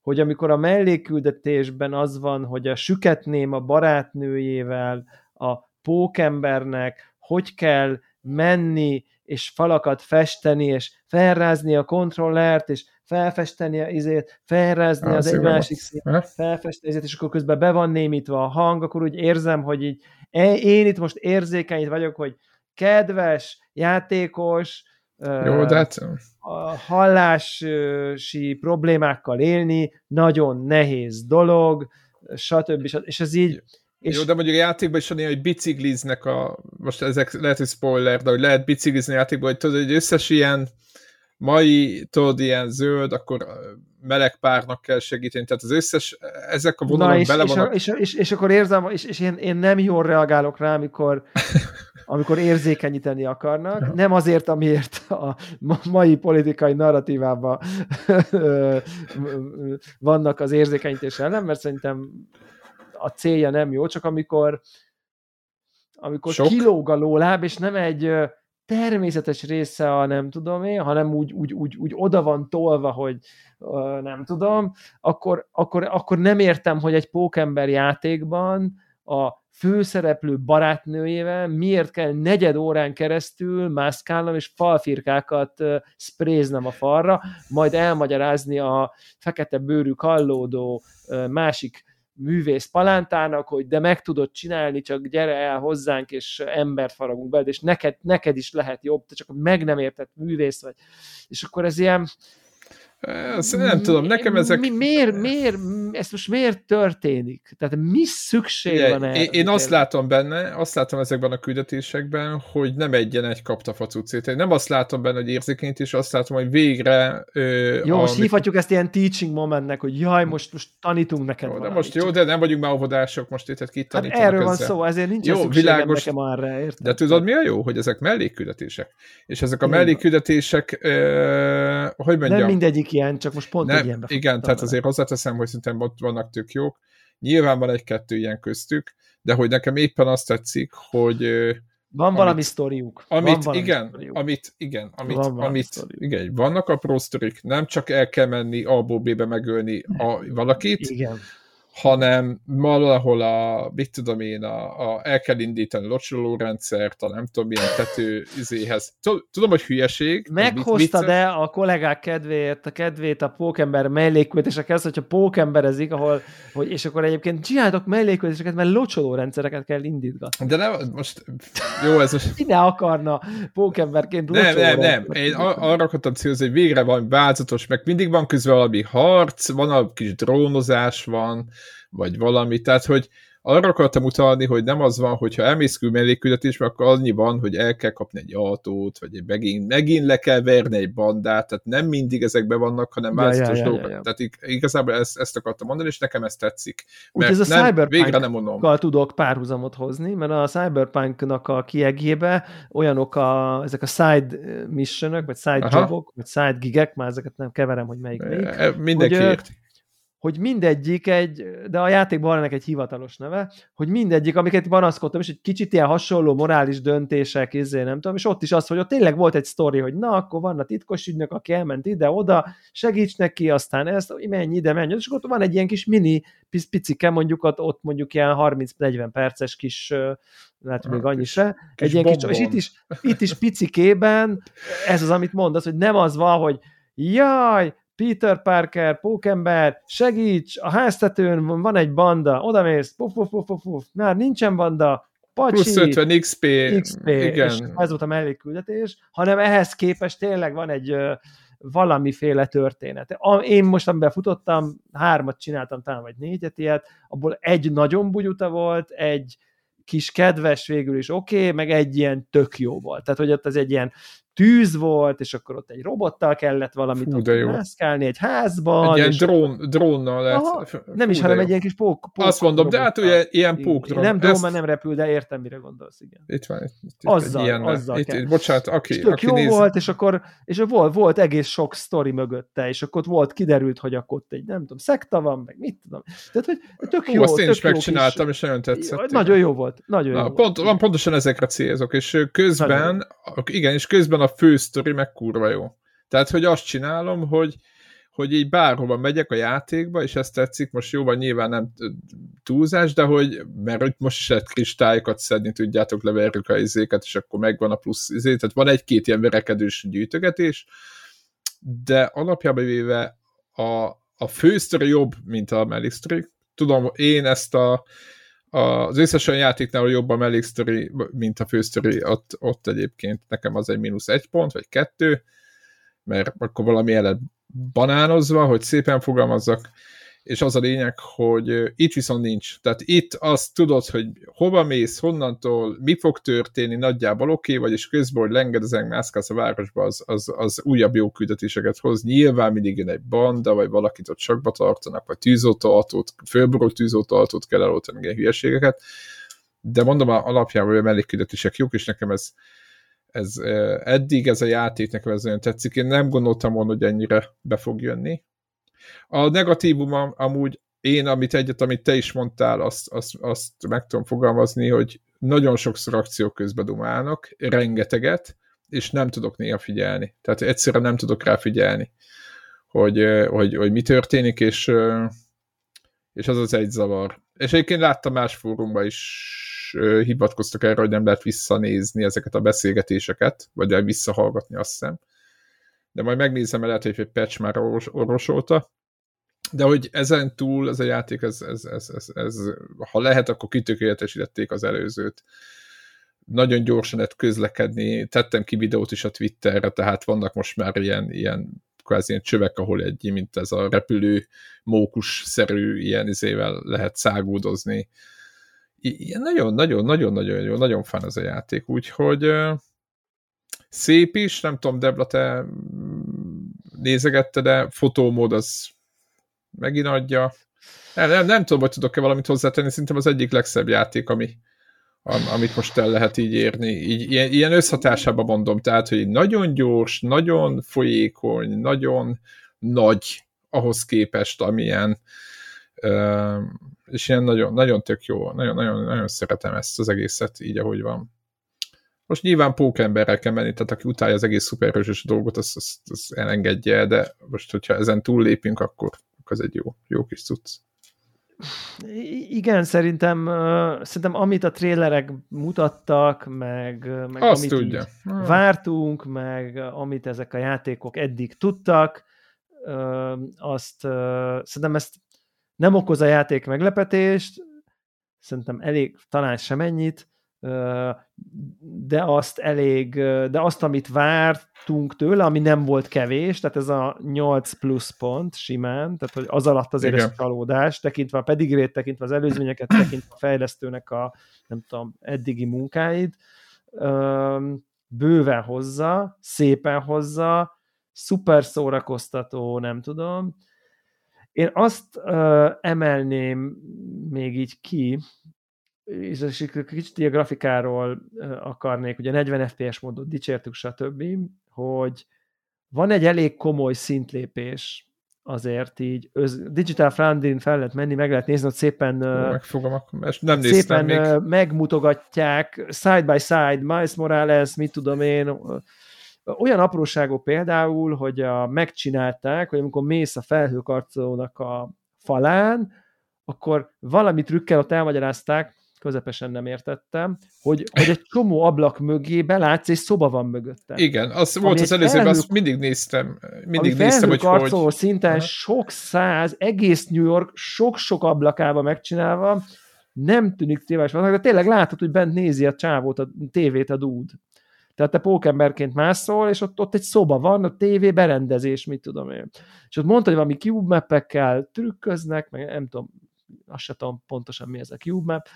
hogy amikor a mellékküldetésben az van, hogy a süketném a barátnőjével, a pókembernek, hogy kell menni, és falakat festeni, és felrázni a kontrollert, és felfesteni az izét, felrázni az egy másik színt, felfesteni izét, és akkor közben be van némítva a hang, akkor úgy érzem, hogy így én itt most érzékeny itt vagyok, hogy kedves, játékos, jó, hallási problémákkal élni, nagyon nehéz dolog, stb. És ez így... Jó, de mondjuk a játékban is olyan, hogy bicikliznek most ezek lehet, hogy spoiler, de hogy lehet biciklizni a játékban, hogy tudod, hogy összes ilyen ilyen zöld, akkor meleg párnak kell segíteni, tehát az összes, ezek a vonalon bele vannak. És akkor érzem, és én nem jól reagálok rá, amikor érzékenyíteni akarnak, ja. Nem azért, amiért a mai politikai narratívában vannak az érzékenyítés ellen, mert szerintem a célja nem jó, csak amikor kilóg a lóláb, és nem egy természetes része a nem tudom én, hanem úgy oda van tolva, hogy nem tudom, akkor nem értem, hogy egy pókember játékban a főszereplő barátnőjével, miért kell negyed órán keresztül mászkálnom és falfirkákat spréznem a falra, majd elmagyarázni a fekete bőrű kallódó másik művész palántának, hogy de meg tudod csinálni, csak gyere el hozzánk, és embert faragunk beled, és neked is lehet jobb, te csak meg nem értett művész vagy. És akkor ez ilyen... Azt nem tudom, nekem ezek... Miért történik? Tehát mi szükség van erre? Én azt látom benne, azt látom ezekben a küldetésekben, hogy nem egyen-egy kapta facucét. Én nem azt látom benne, hogy érzékenyít, és azt látom, hogy végre... most hívhatjuk ezt ilyen teaching momentnek, hogy jaj, most tanítunk neked valamit. De nem vagyunk már óvodások, most itt kit tanítanak ezzel. Erről van szó, ezért nincs szükségem nekem arra, érted? De tudod, mi a jó? Hogy ezek mellékküldetések. És ezek a mellékküldetések, hogy mondjam? Nem mindegyik ilyen, csak most pont egy ilyenbe. Igen, tehát azért hozzáteszem, hogy szerintem ott vannak tök jók. Nyilván van egy-kettő ilyen köztük, de hogy nekem éppen azt tetszik, hogy... Van valami sztoriuk. Igen, vannak apró sztorik, nem csak el kell menni A-ból B-be megölni valakit, igen, hanem valahol el kell indítani a locsolórendszert, a nem tudom milyen tető izéhez. Tudom, hogy hülyeség. Meghoztad-e a kollégák kedvét a pókember mellékületésekhez, hogyha pókemberezik, és akkor egyébként csináltok mellékületéseket, mert locsolórendszereket kell indítgatni. De nem, most jó ez most... Ide akarna pókemberként locsolórendszert. Nem. Én arra akartam célzni, hogy végre van változatos, meg mindig van közben valami harc, van a kis drónozás van, vagy valami, tehát hogy arra akartam utalni, hogy nem az van, hogyha elmész mellékküldetésbe, akkor annyi van, hogy el kell kapni egy autót, vagy megint le kell verni egy bandát, tehát nem mindig ezekben vannak, hanem változatos dolgok. Ja. Tehát igazából ezt akartam mondani, és nekem ez tetszik. Mert ez a Cyberpunk-kal tudok párhuzamot hozni, mert a Cyberpunk-nak a kiegébe olyanok ezek a side missionök, vagy side jobok, vagy side gigek, már ezeket nem keverem, hogy melyik. Mindenki érti. Hogy mindegyik de a játékban van ennek egy hivatalos neve, hogy mindegyik, amiket panaszkodtam, és egy kicsit ilyen hasonló morális döntések, nem tudom, és ott is az, hogy ott tényleg volt egy sztori, hogy na, akkor van a titkos ügynök, aki elment ide-oda, segíts neki, aztán ezt, menj ide, menj, és ott van egy ilyen kis mini picike, mondjuk ott mondjuk ilyen 30-40 perces kis, lehet még annyi se, kis egy kis, és itt is picikében ez az, amit mondasz, hogy nem az van, hogy jaj, Peter Parker, pókember, segíts, a háztetőn van egy banda, odamész, már nincsen banda, pacsi, plusz 50 XP, igen. És ez volt a mellékküldetés, hanem ehhez képest tényleg van egy valamiféle történet. Én most, amiben futottam, 3-at csináltam, talán vagy 4-et ilyet, abból egy nagyon bugyuta volt, egy kis kedves végül is oké, meg egy ilyen tök jó volt. Tehát, hogy ott az egy ilyen tűz volt, és akkor ott egy robottal kellett valamit mászkálni egy házban. Egy ilyen drónnal lett. Aha, nem is, hanem egy ilyen kis pók. Azt mondom, de hát ugye ilyen pókdrón. Nem drón, mert nem repül, de értem, mire gondolsz, igen. Itt van. Azzal kell. Bocsánat, aki jó néz. Volt, és volt egész sok sztori mögötte, és akkor volt kiderült, hogy akkor ott egy, nem tudom, szekta van, meg mit tudom. Tehát, hogy tök jó. Azt én is megcsináltam, és nagyon tetszett. Nagyon jó volt. Pontosan ezekre célzok, és közben a fő sztori meg kurva jó. Tehát, hogy azt csinálom, hogy így bárhova megyek a játékba, és ezt tetszik, most jóval nyilván nem túlzás, de hogy, mert most is lehet kristályokat szedni, tudjátok, leverjük a izéket, és akkor megvan a plusz izé, tehát van egy-két ilyen verekedős gyűjtögetés, de alapjában véve a fő sztori jobb, mint a melléksztori. Tudom, én ezt az összesen játéknál jobb a melléksztori, mint a fősztori, ott egyébként nekem az egy -1 pont, vagy 2, mert akkor valami el lett banánozva, hogy szépen fogalmazzak, és az a lényeg, hogy itt viszont nincs. Tehát itt azt tudod, hogy hova mész, honnantól, mi fog történni, nagyjából oké, vagyis közben, hogy lengedezeng, mászkálsz a városba, az újabb jó küldetéseket hoz. Nyilván mindig jön egy banda, vagy valakit ott sakba tartanak, vagy tűzoltóautót, fölborult tűzoltóautót kell eloltani, ilyen hülyeségeket. De mondom, alapjában a mellékküldetések jók, és nekem ez eddig ez a játék, nekem ez nagyon tetszik. Én nem gondoltam volna, hogy ennyire be fog jönni. A negatívum amúgy én, amit te is mondtál, azt meg tudom fogalmazni, hogy nagyon sokszor akciók közben dumálnak, rengeteget, és nem tudok néha figyelni. Tehát egyszerűen nem tudok rá figyelni, hogy mi történik, és és az az egy zavar. És egyébként láttam más fórumban is hivatkoztak erre, hogy nem lehet visszanézni ezeket a beszélgetéseket, vagy visszahallgatni, azt hiszem. De majd megnézem, mert lehet, hogy egy patch már orvosolta. De hogy ezen túl ez a játék, ha lehet, akkor kitökéletesítették az előzőt. Nagyon gyorsan lehet közlekedni, tettem ki videót is a Twitterre, tehát vannak most már ilyen kvázi ilyen csövek, ahol egy, mint ez a repülő mókus-szerű ilyen izével lehet szágúdozni. Nagyon fán ez a játék, úgyhogy szép is, nem tudom, Debla, te nézegette, de fotómód az megint adja. Nem tudom, hogy tudok-e valamit hozzátenni, szerintem az egyik legszebb játék, amit most el lehet így érni. Így, ilyen összhatásában mondom, tehát, hogy nagyon gyors, nagyon folyékony, nagyon nagy ahhoz képest, amilyen, és ilyen nagyon, nagyon tök jó, nagyon szeretem ezt az egészet, így ahogy van. Most nyilván pókemberrel kell menni, tehát aki utálja az egész szuperhősös dolgot, azt elengedje el, de most, hogyha ezen túllépünk, akkor az egy jó kis cucc. Igen, szerintem amit a trélerek mutattak, meg amit így vártunk, meg amit ezek a játékok eddig tudtak, azt szerintem ezt nem okoz a játék meglepetést, szerintem elég, talán semennyit, de azt, amit vártunk tőle, ami nem volt kevés, tehát ez a 8 plusz pont simán, tehát hogy az alatt azért ez csalódás, tekintve a pedigrét, tekintve az előzményeket, tekintve a fejlesztőnek a, nem tudom, eddigi munkáid, bőven hozza, szépen hozza, szuper szórakoztató, nem tudom. Én azt emelném még így ki, és kicsit a grafikáról akarnék, ugye 40 FPS módot dicsértük, stb., hogy van egy elég komoly szintlépés azért így, Digital Foundry-n fel lehet menni, meg lehet nézni, hogy szépen, nem szépen még. Megmutogatják side by side, Miles Morales, mit tudom én, olyan apróságok például, hogy megcsinálták, hogy amikor mész a felhőkarcolónak a falán, akkor valami trükkel ott elmagyarázták, közepesen nem értettem, hogy egy csomó ablak mögé belátsz, és szoba van mögöttem. Igen, az volt az előzőben, azt mindig néztem, hogy felhőkarcoló szinten sok száz, egész New York sok-sok ablakába megcsinálva, nem tűnik téves, de tényleg látod, hogy bent nézi a csávót, a tévét a dúd. Tehát te pókemberként mászol, és ott egy szoba van, a tévé berendezés, mit tudom én. És ott mondta, hogy valami cube map-ekkel trükköznek, meg nem tudom, azt se tudom pontosan mi ez a cube map.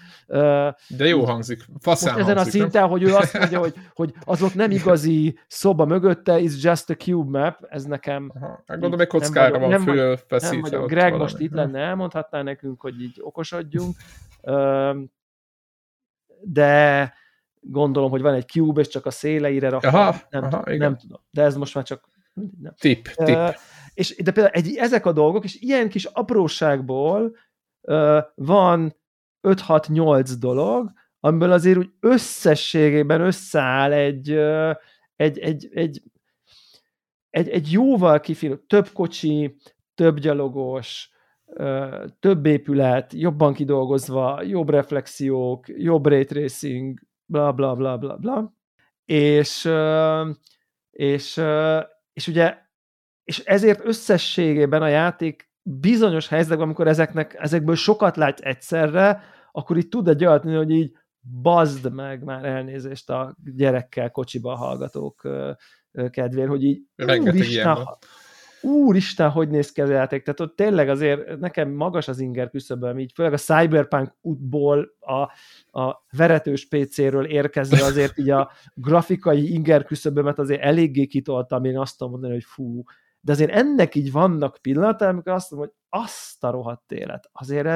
De jó hangzik, faszán hangzik. Ezen a szinten, hogy ő azt mondja, hogy azok nem igazi szoba mögötte, is just a cube map, ez nekem... Gondolom, egy kockára van fölfeszítve. Nem vagyok, Greg most itt lenne, elmondhatná nekünk, hogy így okosodjunk. De gondolom, hogy van egy cube, és csak a széleire rakom. Nem tudom. De ez most már csak... Tip. De például ezek a dolgok, és ilyen kis apróságból van 5-6-8 dolog, amiből azért úgy összességében összeáll egy jóval kifejlődő, több kocsi, több gyalogos, több épület, jobban kidolgozva, jobb reflexiók, jobb rate racing, bla bla bla bla bla. És ugye, és ezért összességében a játék bizonyos helyzetekben, amikor ezekből sokat látsz egyszerre, akkor így tud egy olyat, hogy így bazd meg, már elnézést a gyerekkel kocsiban hallgatók kedvéért, hogy így úristen, hogy néz ki ez a játék. Tehát ott tényleg azért nekem magas az inger küszöböm, így főleg a Cyberpunk útból a veretős PC-ről érkezve azért így a grafikai inger küszöbömet azért eléggé kitoltam, én azt tudom mondani, hogy fú, de azért ennek így vannak pillanatai, amikor azt mondom, hogy azt a rohadt élet, azért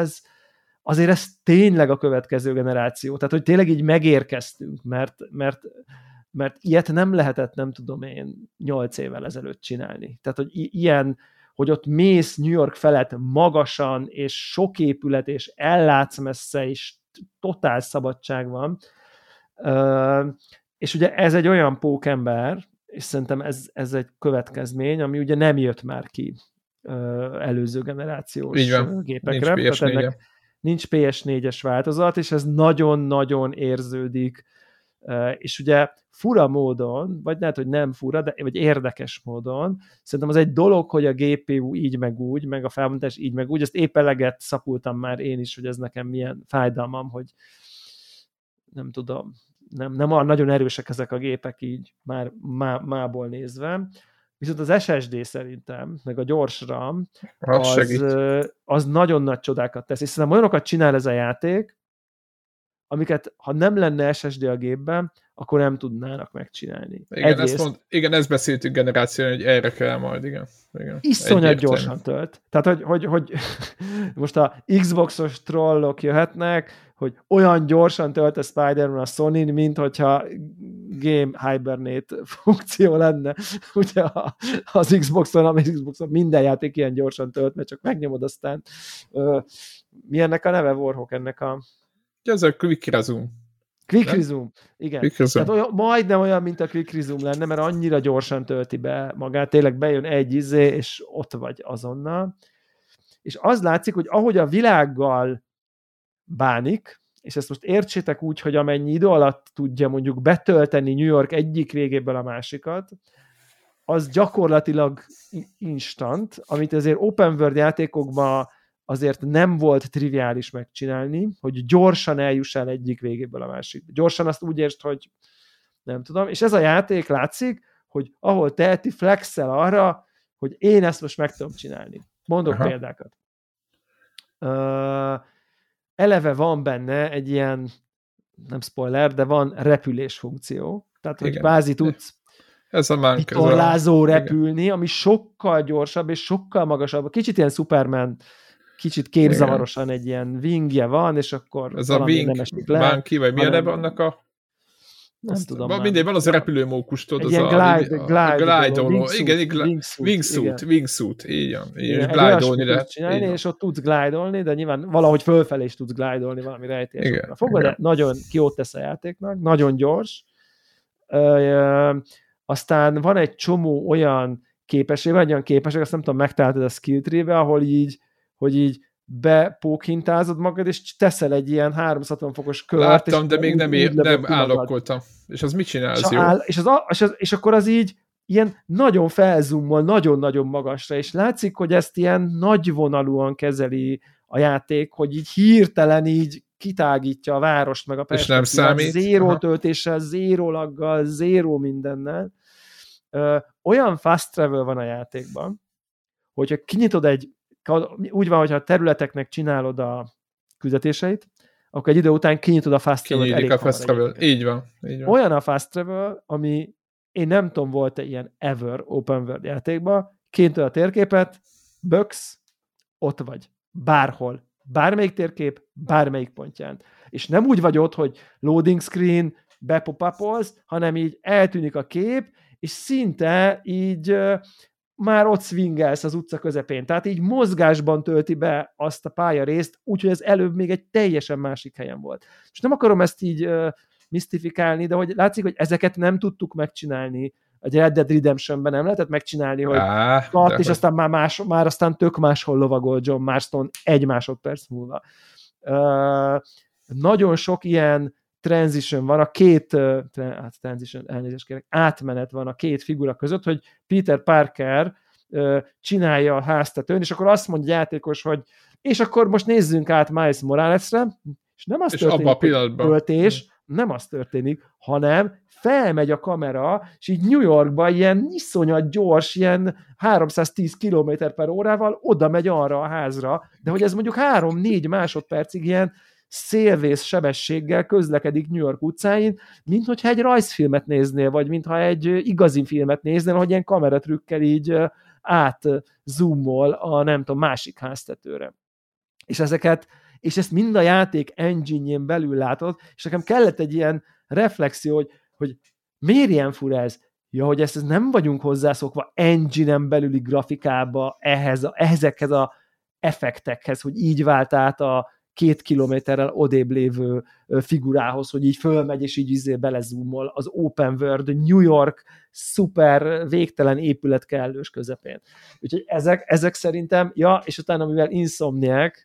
ez tényleg a következő generáció, tehát hogy tényleg így megérkeztünk, mert ilyet nem lehetett, nem tudom én, 8 évvel ezelőtt csinálni. Tehát, hogy ilyen, hogy ott mész New York felett magasan, és sok épület, és ellátsz messze, és totál szabadság van. És ugye ez egy olyan pókember, és szerintem ez egy következmény, ami ugye nem jött már ki előző generációs gépekre. Nincs PS4-e. Ennek nincs PS4-es változat, és ez nagyon-nagyon érződik. És ugye fura módon, vagy lehet, hogy nem fura, de, vagy érdekes módon, szerintem az egy dolog, hogy a GPU így meg úgy, meg a felbontás így meg úgy, ezt épp eleget szapultam már én is, hogy ez nekem milyen fájdalmam, hogy nem tudom, nem nagyon erősek ezek a gépek így már mából nézve, viszont az SSD szerintem, meg a gyors RAM, az nagyon nagy csodákat tesz, és szerintem olyanokat csinál ez a játék, amiket, ha nem lenne SSD a gépben, akkor nem tudnának megcsinálni. Igen, ezt beszéltük generációan, hogy erre kell majd, igen. Iszonyat gyorsan tölt. Tehát, hogy most a Xbox-os trollok jöhetnek, hogy olyan gyorsan tölt a Spider-Man a Sony-n, mint hogyha Game Hibernate funkció lenne. Ugye az Xbox-on, amely Xbox-on minden játék ilyen gyorsan tölt, mert csak megnyomod aztán. Mi ennek a neve, Warhawk, ennek a... Ez a Quick Resume. Igen. Tehát majdnem olyan, mint a Quick Resume lenne, mert annyira gyorsan tölti be magát, tényleg bejön egy izé, és ott vagy azonnal. És az látszik, hogy ahogy a világgal bánik, és ezt most értsétek úgy, hogy amennyi idő alatt tudja mondjuk betölteni New York egyik végéből a másikat, az gyakorlatilag instant, amit azért open world játékokban azért nem volt triviális megcsinálni, hogy gyorsan eljuss el egyik végéből a másik. Gyorsan azt úgy értsd, hogy nem tudom, és ez a játék látszik, hogy ahol teheti, flexel arra, hogy én ezt most meg tudom csinálni. Mondok példákat. Eleve van benne egy ilyen, nem spoiler, de van repülés funkció. Tehát, hogy bázi tudsz vitorlázó repülni, ami sokkal gyorsabb és sokkal magasabb. Kicsit ilyen Superman, kicsit képzavarosan egy ilyen wingje van, és akkor ez valami a wing, nem esik le. Bánki, vagy milyen ebben annak a... Nem tudom. Mindegy, van az a repülőmókustod. Egy ilyen glide-oló. Igen, wingsuit. Így glide-olni lehet csinálni, és ott tudsz glide-olni, de nyilván valahogy fölfelé is tudsz glide-olni valami rejtélyesre. Fogod, de nagyon kiót tesz a játéknak, nagyon gyors. Aztán van egy csomó olyan képesség, azt nem tudom, megtaláltad a skill tree-be, ahol így bepókhintázod magad, és teszel egy ilyen 360 fokos kört. Láttam, de még nem állokkoltam. És az mit csinál? És akkor az így ilyen nagyon felzummal, nagyon-nagyon magasra, és látszik, hogy ezt ilyen nagyvonalúan kezeli a játék, hogy így hirtelen így kitágítja a várost, meg a perspektívát. Zéró töltéssel, zéró laggal, zéró mindennel. Olyan fast travel van a játékban, hogyha kinyitod egy úgy van, hogyha a területeknek csinálod a küldetéseit, akkor egy idő után kinyitod a fast travel-t. Kinyílik a fast travel, így van. Olyan a fast travel, ami én nem tudom, volt-e ilyen ever open world játékban, kinyitod a térképet, böksz, ott vagy. Bárhol. Bármelyik térkép, bármelyik pontján. És nem úgy vagy ott, hogy loading screen, bepopapolsz, hanem így eltűnik a kép, és szinte így... már ott swingelsz az utca közepén. Tehát így mozgásban tölti be azt a pályarészt, úgyhogy ez előbb még egy teljesen másik helyen volt. És nem akarom ezt így misztifikálni, de hogy látszik, hogy ezeket nem tudtuk megcsinálni. A Red Dead Redemption-ben nem lehetett megcsinálni, hogy kart, és aztán már aztán tök máshol lovagol John Marston egy másodperc múlva. Nagyon sok ilyen transition van, átmenet van a két figura között, hogy Peter Parker csinálja a háztetőn, és akkor azt mondja a játékos, hogy és akkor most nézzünk át Miles Moralesre, és nem az történik, nem az történik, hanem felmegy a kamera, és így New Yorkban ilyen iszonyat gyors, ilyen 310 km/h oda megy arra a házra, de hogy ez mondjuk 3-4 másodpercig ilyen szélvész sebességgel közlekedik New York utcáin, minthogyha egy rajzfilmet néznél, vagy mintha egy igazi filmet néznél, hogy ilyen kameratrükkel így átzoomol a nem tudom, másik háztetőre. És ezt mind a játék engine-jén belül látod, és nekem kellett egy ilyen reflexió, hogy miért ilyen fura ez? Ja, hogy ezt nem vagyunk hozzászokva engine-en belüli grafikába, ehhez, ezekhez a effektekhez, hogy így vált át a 2 kilométerrel odébb lévő figurához, hogy így fölmegy, és így belezúmol az open world, New York, szuper, végtelen épület kellős közepén. Úgyhogy ezek szerintem, ja, és utána, mivel Insomniac,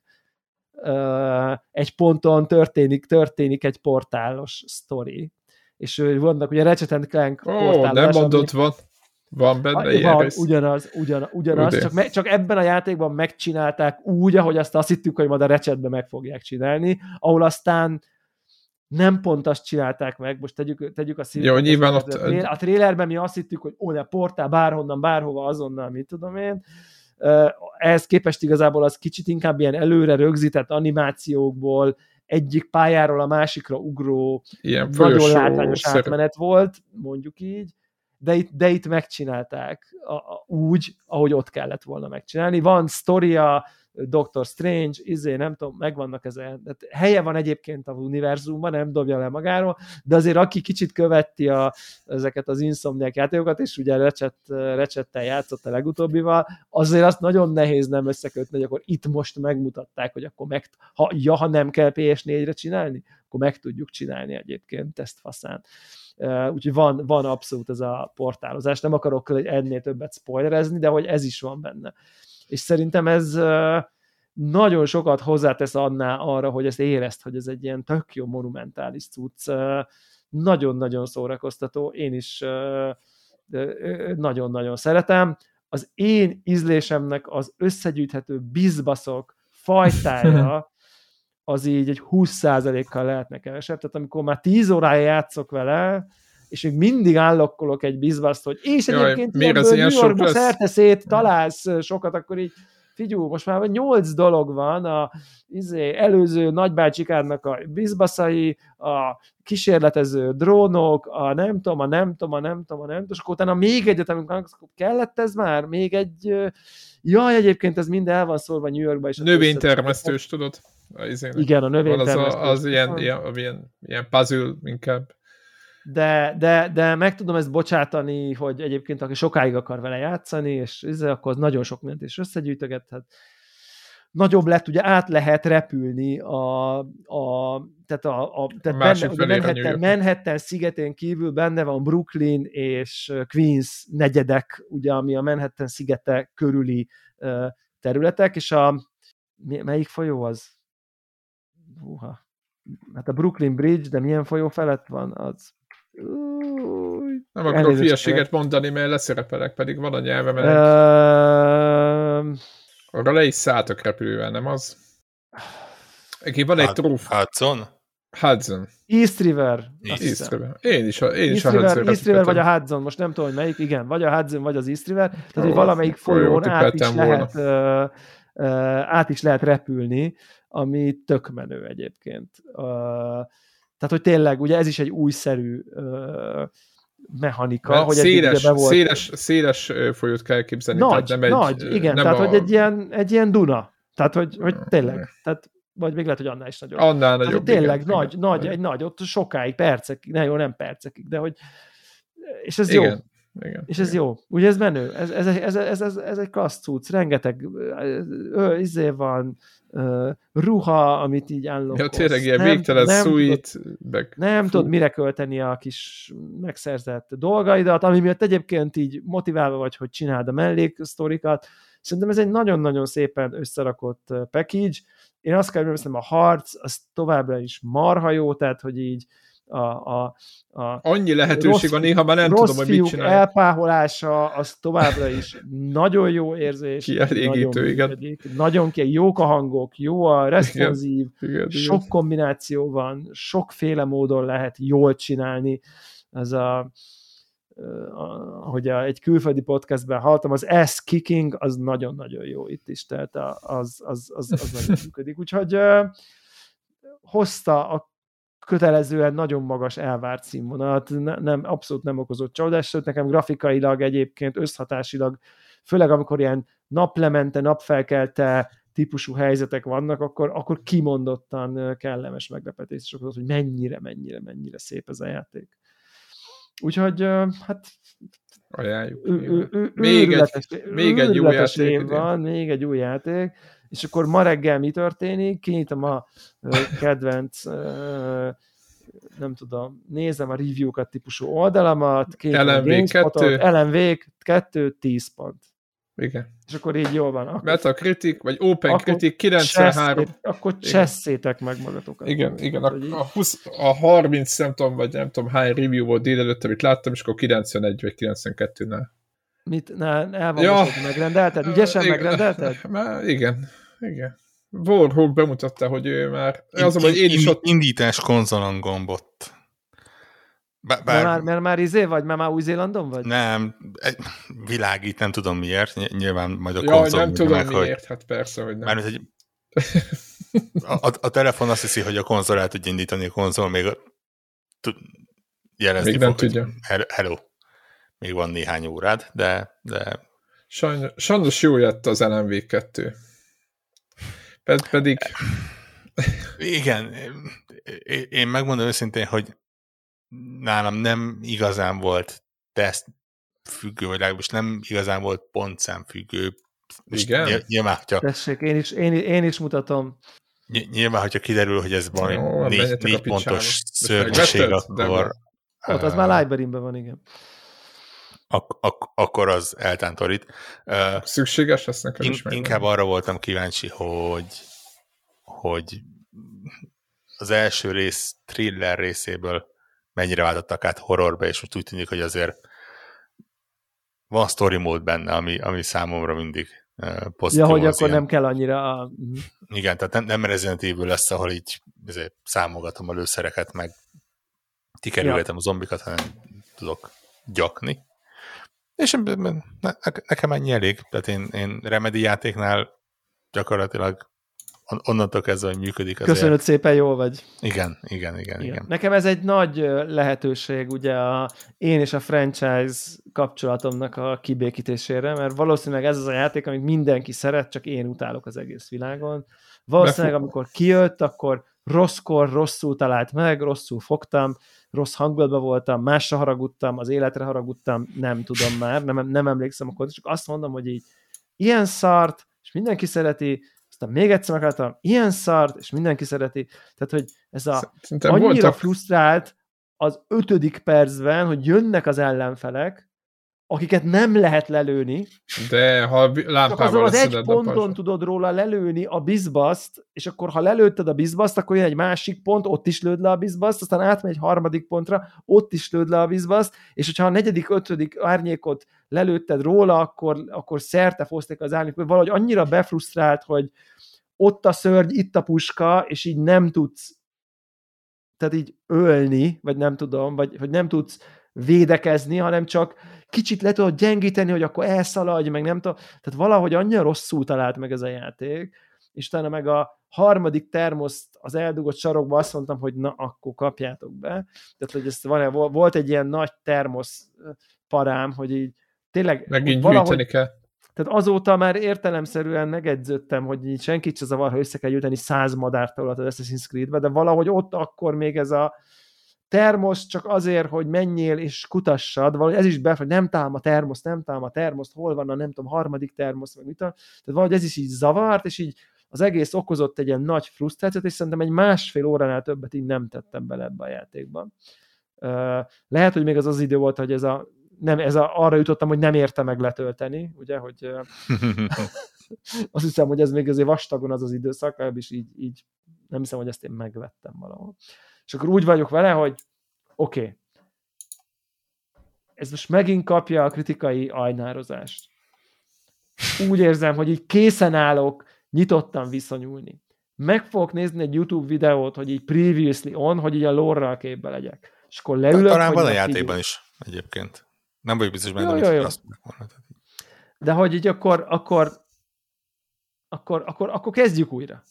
egy ponton történik egy portálos sztori. És vannak ugye Ratchet & Clank portálás. Nem mondott, ami... Van benne ilyen. Ugyanaz. Csak ebben a játékban megcsinálták úgy, ahogy azt hittük, hogy majd a Ratchetbe meg fogják csinálni, ahol aztán nem pont azt csinálták meg, most tegyük a szívét. Jó, nyilván ott... A trailerben mi azt hittük, hogy ó, ne, portál bárhonnan, bárhova, azonnal, mit tudom én. Ehhez képest igazából az kicsit inkább ilyen előre rögzített animációkból, egyik pályáról a másikra ugró, ilyen nagyon látványos átmenet volt, mondjuk így, de itt megcsinálták úgy, ahogy ott kellett volna megcsinálni. Van sztoria, Doctor Strange, nem tudom, megvannak ezen. Helye van egyébként az univerzumban, nem dobja le magáról, de azért aki kicsit követi ezeket az Insomniac játékokat, és ugye Ratchettel játszott a legutóbbival, azért azt nagyon nehéz nem összekötni, hogy akkor itt most megmutatták, hogy akkor ha nem kell PS4-re csinálni, akkor meg tudjuk csinálni egyébként ezt faszán. Úgyhogy van abszolút ez a portálozás, nem akarok ennél többet spoilerezni, de hogy ez is van benne. És szerintem ez nagyon sokat hozzátesz arra, hogy ezt érezd, hogy ez egy ilyen tök jó monumentális cucc. Nagyon-nagyon szórakoztató, én is nagyon-nagyon szeretem. Az én ízlésemnek az összegyűjthető bizbaszok fajtája az így egy 20%-kal lehetne kevesebb. Tehát amikor már 10 órája játszok vele, és még mindig állokkolok egy bizbaszt, hogy és egyébként ebből New Yorkba szerteszét találsz sokat, akkor így figyú, most már 8 dolog van, előző nagybácsikádnak a bizbaszai, a kísérletező drónok, a nem tudom, és akkor utána még egyet, amikor kellett ez már, még egy, jaj, egyébként ez mind el van szólva New Yorkba. Növénytermesztős, tudod? Igen, a növénytermesztős. Az ilyen puzzle inkább. De meg tudom ezt bocsátani, hogy egyébként aki sokáig akar vele játszani, és akkor az nagyon sok mindent is összegyűjtögethet. Nagyobb lett, ugye át lehet repülni tehát Manhattan szigetén kívül benne van Brooklyn és Queens negyedek, ugye, ami a Manhattan szigete körüli területek, és melyik folyó az? Hát a Brooklyn Bridge, de milyen folyó felett van? Az... Nem akarok hülyeséget mondani, mert leszerepelek, pedig van a nyelvemen. Arra le is szálltak repülővel, nem az? Van egy tróf. Hudson. East River. East River vagy a Hudson, most nem tudom, hogy melyik. Igen, vagy a Hudson, vagy az East River. Tehát, hogy valamelyik folyón át is lehet repülni, ami tök menő egyébként. Tehát, hogy tényleg, ugye ez is egy újszerű mechanika. Hogy széles folyót kell képzelni. Hogy egy ilyen Duna. Tehát, hogy tényleg. Tehát, vagy még lehet, hogy annál is nagyobb. Annál nagyobb. Tehát, tényleg, igen, nagy, ott sokáig, percekig, nem percekig, de hogy... És ez igen. Jó. Igen, és ez jó. Ugye ez menő. Ez egy klassz cucc. Rengeteg van, ruha, amit így állokkolsz. Ja, tényleg ilyen végtelen szuit. Nem tudod mire költeni a kis megszerzett dolgaidat, ami miatt egyébként így motiválva vagy, hogy csináld a melléksztorikat. Szerintem ez egy nagyon-nagyon szépen összerakott package. Én azt kell, hogy a harc, az továbbra is marha jó, tehát, hogy így annyi lehetőség van, néha már nem tudom, hogy mit csinálni. Elpáholása, az továbbra is nagyon jó érzés. Kielégítő, igen. Nagyon jók a hangok, jó a responsív, sok kombináció van, sokféle módon lehet jól csinálni. Ez ahogy egy külföldi podcastben hallottam, az ass-kicking, az nagyon-nagyon jó itt is, tehát az nagyon működik. Úgyhogy hozta a kötelezően nagyon magas elvárt színvonalat, abszolút nem okozott csalódást, sőt nekem grafikailag egyébként összhatásilag, főleg amikor ilyen naplemente, napfelkelte típusú helyzetek vannak, akkor kimondottan kellemes meglepetés is okozott, hogy mennyire szép ez a játék. Úgyhogy hát Ajánljuk. Még egy új játék. Van, még egy új játék. És akkor ma reggel mi történik? Kinyitom a kedvenc, nem tudom, nézem a review-kat típusú oldalamat, LMV 2, 10 pont. Igen. És akkor így jól van. Akkor, Metacritic, vagy Openkritik 93. Akkor cseszétek meg magatokat. Igen. A 30, nem tudom, vagy nem tudom hány review volt délelőtt, amit láttam, és akkor 91 vagy 92-nál. Mit? Megrendelted? Ügyesen megrendelted? Igen. Warhawk bemutatta, hogy ő már... Indítás konzolon gombot. Mert már izé vagy? Mert már Új-Zélandon vagy? Nem, világít, nem tudom miért. Nyilván majd a konzol... nem tudom meg, miért, hogy... hát persze, hogy nem. Mármint, hogy a telefon azt hiszi, hogy a konzol el tudja indítani, a konzol még jelezni még fog, tudja. Hello. Még van néhány órád, de... Sajnos jó jött az LMV 2. Pedig... Igen, én megmondom őszintén, hogy nálam nem igazán volt teszt függő, vagy legalábbis nem igazán volt pontszám függő. Igen? Nyilván, hogyha... Tessék, én is mutatom. Nyilván, hogyha kiderül, hogy ez valami 4 pontos szörnyűség, akkor... Ott az már library-ben van, igen. Akkor az eltántorít. Szükséges lesz nekem is meg. Inkább arra voltam kíváncsi, hogy az első rész thriller részéből mennyire váltottak át horrorba, és most úgy tűnik, hogy azért van story mód benne, ami számomra mindig pozitív. Ja, hogy akkor ilyen. Nem kell annyira a... Igen, tehát nem Resident Evil lesz, ahol így számogatom a lőszereket, meg kikerülhetem a zombikat, hanem tudok gyakni. És nekem ennyi elég. Tehát én Remedy játéknál gyakorlatilag onnantól kezdve, hogy működik azért. Köszönöd szépen, jól vagy. Igen. Nekem ez egy nagy lehetőség, ugye én és a franchise kapcsolatomnak a kibékítésére, mert valószínűleg ez az a játék, amit mindenki szeret, csak én utálok az egész világon. Valószínűleg amikor kijött, akkor rosszkor, rosszul talált meg, rosszul fogtam, rossz hangulatban voltam, másra haragudtam, az életre haragudtam, nem tudom már, nem emlékszem akkor, csak azt mondom, hogy így ilyen szart, és mindenki szereti, aztán még egyszer akartam, ilyen szart, és mindenki szereti, tehát, hogy ez a szerintem annyira frusztrált az 5. percben, hogy jönnek az ellenfelek, akiket nem lehet lelőni. De ha lámpával az egy ponton tudod róla lelőni a bizbaszt, és akkor ha lelőtted a bizbaszt, akkor jön egy másik pont, ott is lőd le a bizbaszt, aztán átmegy egy harmadik pontra, ott is lőd le a bizbaszt, és hogyha a 4., 5. árnyékot lelőtted róla, akkor szerte foszték az árnyékot. Valahogy annyira befrusztrált, hogy ott a szörny, itt a puska, és így nem tudsz így ölni, vagy nem tudom, vagy nem tudsz védekezni, hanem csak kicsit le tudod gyengíteni, hogy akkor elszaladj, meg nem tudom. Tehát valahogy annyira rosszul talált meg ez a játék, és utána meg a 3. termoszt az eldugott sarokba azt mondtam, hogy na, akkor kapjátok be. Tehát, hogy volt egy ilyen nagy termosz parám, hogy így tényleg... Megint gyűjteni kell. Tehát azóta már értelemszerűen megedződtem, hogy így senkit se zavar, ha össze kell gyűjteni 100 madártól az Assassin's Creed-be, de valahogy ott akkor még ez a termosz csak azért, hogy menjél és kutassad, valahogy ez is hogy nem találom a termoszt, hol van a nem tudom, 3. termosz, meg mit tudom. Tehát valahogy ez is így zavart, és így az egész okozott egy ilyen nagy frusztrációt, és szerintem egy 1,5 óránál többet így nem tettem bele ebbe a játékban. Lehet, hogy még az idő volt, hogy arra jutottam, hogy nem érte meg letölteni, ugye, hogy azt hiszem, hogy ez még azért vastagon az időszak, és így nem hiszem, hogy ezt én megvettem valahol. És akkor úgy vagyok vele, hogy oké, ez most megint kapja a kritikai ajnározást. Úgy érzem, hogy így készen állok nyitottan viszonyulni. Meg fogok nézni egy YouTube videót, hogy így previously on, hogy így a lore-ral képbe legyek. És akkor leülök. Talán van a játékban is egyébként. Nem vagyok biztos benne, hogy azt megmondhatod. De hogy így akkor kezdjük újra.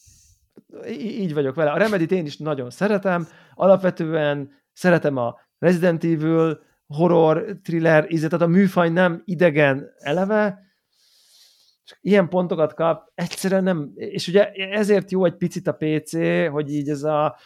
Így vagyok vele. A Remedyt én is nagyon szeretem. Alapvetően szeretem a Resident Evil, horror, thriller, tehát a műfaj nem idegen eleve. Ilyen pontokat kap, egyszerűen nem. És ugye ezért jó egy picit a PC, hogy így ez a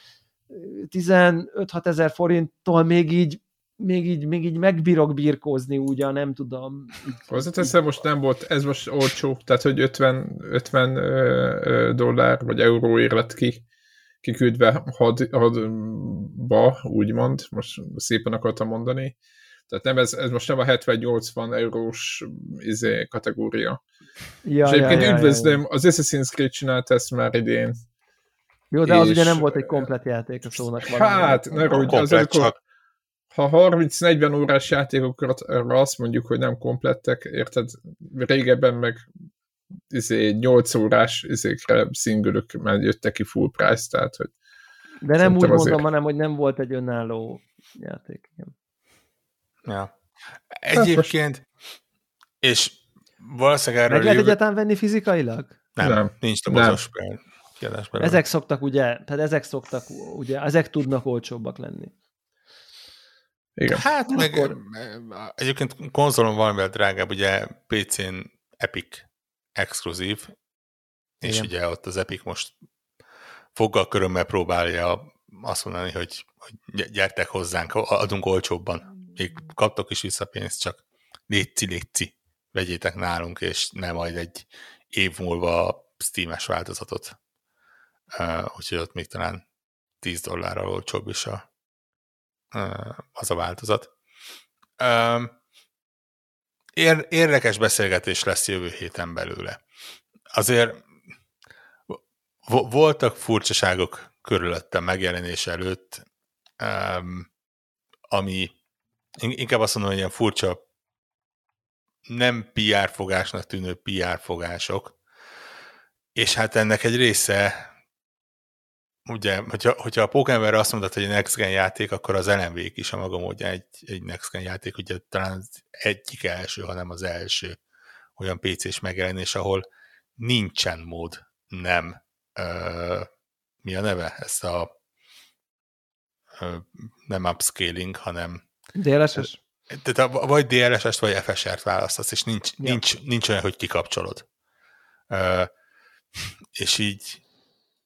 15-6 ezer forinttól még így még így megbírok birkózni ugyan, nem tudom. Hozzáteszem, most nem volt, ez most olcsó, tehát hogy $50 vagy euróért lett kiküldve hadba, úgymond, most szépen akartam mondani. Tehát nem, ez most nem a 70-80 eurós kategória. Ja, és egyébként üdvözlöm, az Assassin's Creed csinálta ezt már idén. Jó, de az ugye nem volt egy komplet játék a szónak. Hát, ne rúgy, ha 30-40 órás játékokat arra azt mondjuk, hogy nem komplettek, érted? Régebben meg 8 órás szingülök már jöttek ki full price, tehát hogy... De nem úgy mondom, hanem hogy nem volt egy önálló játék. Ja. Egyébként, és valószínűleg erről... Meg lehet egyáltalán venni fizikailag? Nem, nincs dobozos péld. Ezek szoktak ugye, ezek tudnak olcsóbbak lenni. Igen. Hát meg egyébként konzolon valamivel drágább, ugye PC-n Epic exkluzív, és igen, ugye ott az Epic most foggal körömmel próbálja azt mondani, hogy gyertek hozzánk, adunk olcsóbban. Még kaptok is vissza pénzt, csak léci, vegyétek nálunk, és nem majd egy év múlva a Steam-es változatot. Úgyhogy ott még talán $10 olcsóbb is az a változat. Érdekes beszélgetés lesz jövő héten belőle. Azért voltak furcsaságok körülöttem megjelenés előtt, ami inkább azt mondom, hogy ilyen furcsa, nem PR fogásnak tűnő PR fogások, és hát ennek egy része, ugye, hogyha a Pokémonra azt mondod, hogy egy next-gen játék, akkor az Alan Wake is a maga módján egy next-gen játék, ugye talán az egyik első, hanem az első olyan PC-s megjelenés, ahol nincsen mód nem mi a neve? Ez a nem upscaling, hanem DLSS? Tehát vagy DLSS-t, vagy FSR-t választasz, és nincs olyan, hogy kikapcsolod. És így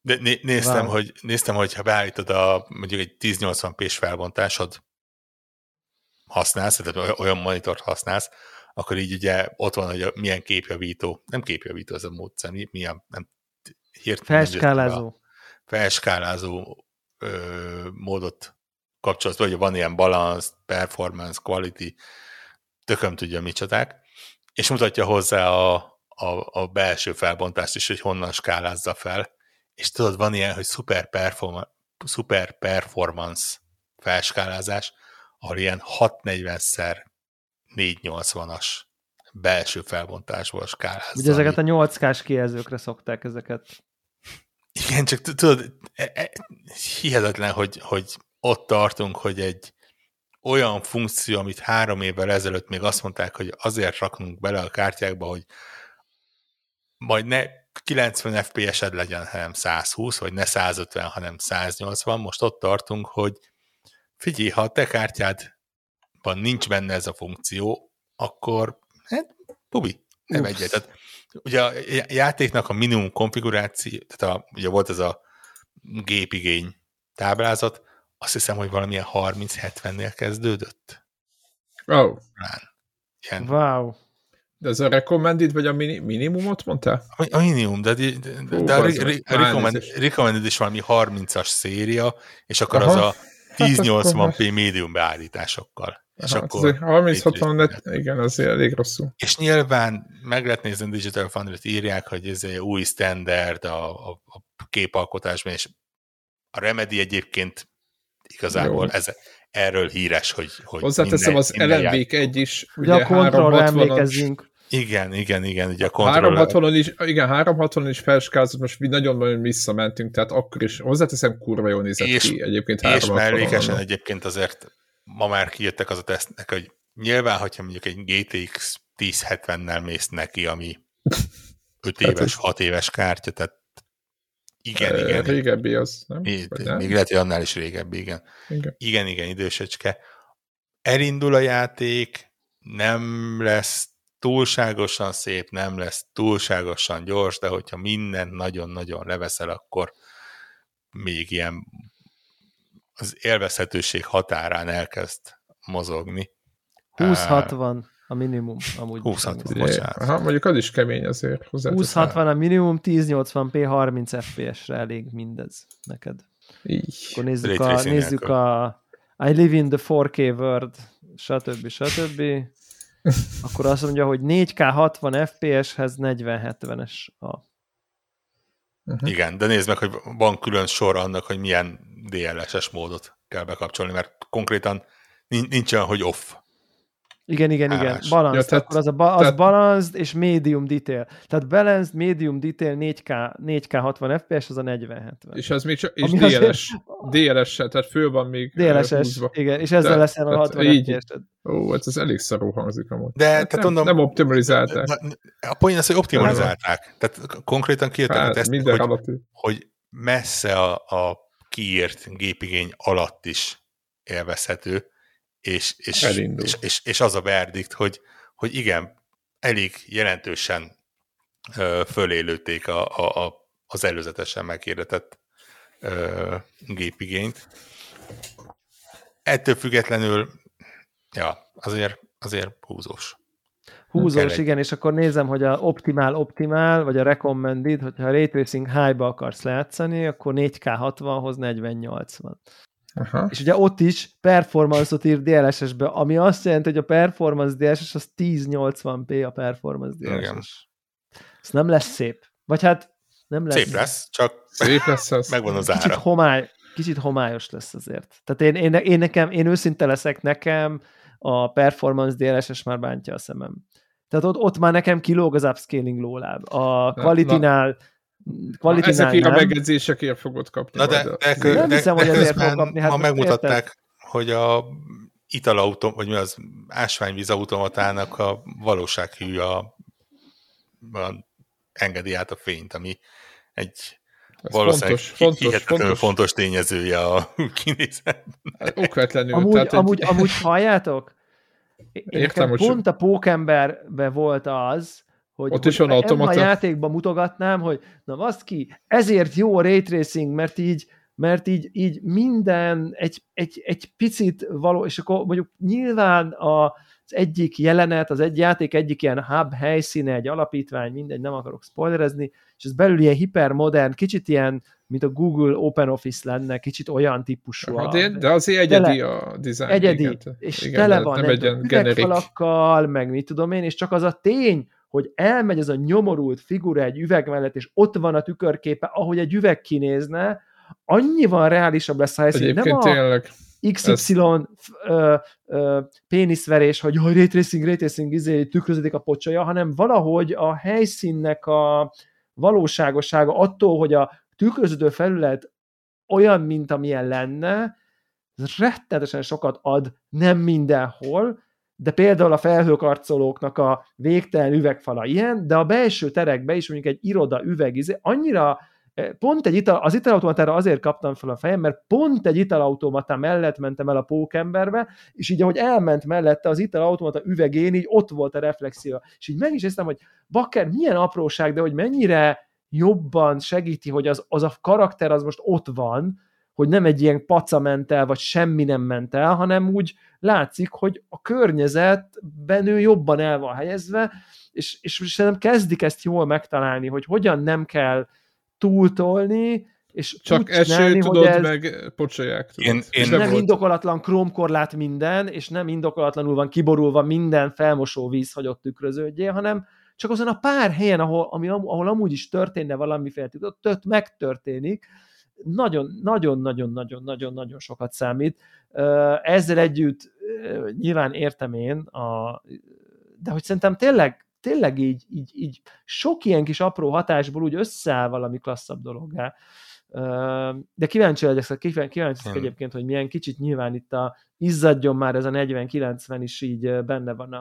de néztem, hogy ha beállítod a mondjuk egy 1080p-s felbontásod használsz, tehát olyan monitort használsz, akkor így ugye ott van, hogy milyen képjavító, nem képjavító ez a módszer, milyen nem hirtelen felskálázó módot kapcsolsz, vagy van ilyen balance, performance, quality, tököm tudja micsodák, és mutatja hozzá a belső felbontást is, hogy honnan skálázza fel. És tudod, van ilyen, hogy super performance felskálázás, ahol ilyen 640x480-as belső felbontásból skálázza. Ugye ezeket a 8K-s kijelzőkre szokták ezeket. Igen, csak tudod, hihetetlen, hogy ott tartunk, hogy egy olyan funkció, amit 3 évvel ezelőtt még azt mondták, hogy azért raknunk bele a kártyákba, hogy majd ne 90 FPS-ed legyen, hanem 120, vagy ne 150, hanem 180. Most ott tartunk, hogy figyelj, ha a te kártyádban nincs benne ez a funkció, akkor hát, pubi, ne vegyél. Tehát, ugye a játéknak a minimum konfiguráció, tehát ugye volt ez a gépigény táblázat, azt hiszem, hogy valamilyen 30-70-nél kezdődött. Wow. Wow. De ez a recommended, vagy a minimumot mondtál? A minimum, de a recommended is valami 30-as széria, és akkor aha, az a 1080p médium beállításokkal. És aha, akkor 30-60, igen, azért elég rosszul. És nyilván meg lehet nézni a Digital Foundry-t, írják, hogy ez egy új standard a képalkotásban, és a Remedy egyébként igazából ez. Erről híres, hogy hozzáteszem, az Alan Wake 1 is, ugye a kontrollra emlékezzünk. Igen, ugye a kontrollra. 360-on is felskázott, most nagyon-nagyon visszamentünk, tehát akkor is hozzáteszem, kurva jól nézett ki egyébként 360-on. És mellékesen egyébként azért ma már kijöttek az a tesztnek, hogy nyilván, hogyha mondjuk egy GTX 1070-nel mész neki, ami 5 éves, 6 éves kártya, tehát igen. Régebbi az, nem? Még lehet, hogy annál is régebbi, igen. Igen, idősöcske. Elindul a játék, nem lesz túlságosan szép, nem lesz túlságosan gyors, de hogyha mindent nagyon-nagyon leveszel, akkor még ilyen az élvezhetőség határán elkezd mozogni. 20-60 a minimum. 20-60, bocsánat. Ha, mondjuk az is kemény azért. 20-60 a minimum, 10-80p, 30 fps-re elég mindez neked. Így. Akkor nézzük a I live in the 4K world, stb. Akkor azt mondja, hogy 4K 60 fps-hez 40-70-es a... Uh-huh. Igen, de nézd meg, hogy van külön sor annak, hogy milyen DLSS módot kell bekapcsolni, mert konkrétan nincs olyan, hogy off. Igen. Balanced. Ja, az balanced és medium detail. Tehát balanced, medium detail, 4K 60 fps, az a 40-70. És az még csak és DLS-sel, tehát föl van még DLS-es, igen, és ezzel lesz a 60 fps-et. Ó, ez elég szarú hangzik amúgy. De hát nem optimalizálták. A point az, hogy optimalizálták. Tehát konkrétan kiértelmet ezt, hogy messze a kiírt gépigény alatt is élvezhető, és az a verdikt, hogy igen, elég jelentősen fölélőték az előzetesen meghirdetett gépigényt. Ettől függetlenül ja, azért húzós. Húzós, igen, és akkor nézem, hogy a optimál, vagy a recommended, hogyha a Ray Tracing High-ba akarsz lejátszani, akkor 4K60-hoz 40-80. Aha. És ugye ott is performance-ot ír DLSS-be, ami azt jelenti, hogy a performance DLSS az 1080p a performance DLSS. Ez nem lesz szép. Vagy hát nem lesz. Szép lesz, csak szép lesz, megvan az ára. Kicsit homályos lesz azért. Tehát én őszinte leszek, nekem a performance DLSS már bántja a szemem. Tehát ott már nekem kilóg az upscaling lóláb. A quality-nál ezekért nem. A megjegyzésekért fogod kapni. Na de nem hiszem, hogy ezért fog kapni. Hát ma megmutatták, érted? Hogy a vagy az ásványvíz automatának a valósághű a engedi át a fényt, ami egy valószínűleg fontos tényezője a kinézetnek. Okvetlenül. Amúgy halljátok? Értem, pont a Pókemberben volt az, hogy ebben a játékban mutogatnám, hogy na baszki, ezért jó a Ray Tracing, mert így minden egy picit való, és akkor mondjuk nyilván az egyik jelenet, az egy játék egyik ilyen hub helyszíne, egy alapítvány, mindegy, nem akarok spoilerezni, és ez belül ilyen hipermodern, kicsit ilyen, mint a Google Open Office lenne, kicsit olyan típusú. De azért egyedi a dizájn. Egyedi, és igen, tele van üvegfalakkal, meg mit tudom én, és csak az a tény, hogy elmegy ez a nyomorult figura egy üveg mellett, és ott van a tükörképe, ahogy egy üveg kinézne, annyival reálisabb lesz a helyszín. Nem a XY péniszverés, hogy ray tracing, tükröződik a pocsolya, hanem valahogy a helyszínnek a valóságossága attól, hogy a tükröződő felület olyan, mint amilyen lenne, ez rettenetesen sokat ad, nem mindenhol, de például a felhőkarcolóknak a végtelen üvegfala ilyen, de a belső terekbe is mondjuk egy iroda üveg, annyira pont az italautomatára azért kaptam fel a fejem, mert pont egy italautomata mellett mentem el a Pókemberbe, és így ahogy elment mellette az italautomata üvegén, így ott volt a reflexió. És így meg is értem, hogy bakker, milyen apróság, de hogy mennyire jobban segíti, hogy az a karakter az most ott van, hogy nem egy ilyen paca ment el, vagy semmi nem ment el, hanem úgy látszik, hogy a környezetben ő jobban el van helyezve, és szerintem kezdik ezt jól megtalálni, hogy hogyan nem kell túltolni, és csak eső, tudod, ez... meg pocsolyák. És nem indokolatlan krómkorlát minden, és nem indokolatlanul van kiborulva minden felmosó víz, hogy ott tükröződjél, hanem csak azon a pár helyen, ahol amúgy is történne valamiféle, ott megtörténik, nagyon-nagyon-nagyon-nagyon-nagyon sokat számít. Ezzel együtt nyilván értem én, de hogy szerintem tényleg így sok ilyen kis apró hatásból úgy összeáll valami klasszabb dologgá. De kíváncsi leszek egyébként, hogy milyen kicsit nyilván itt izzadjon már ez a 40-90 is így benne van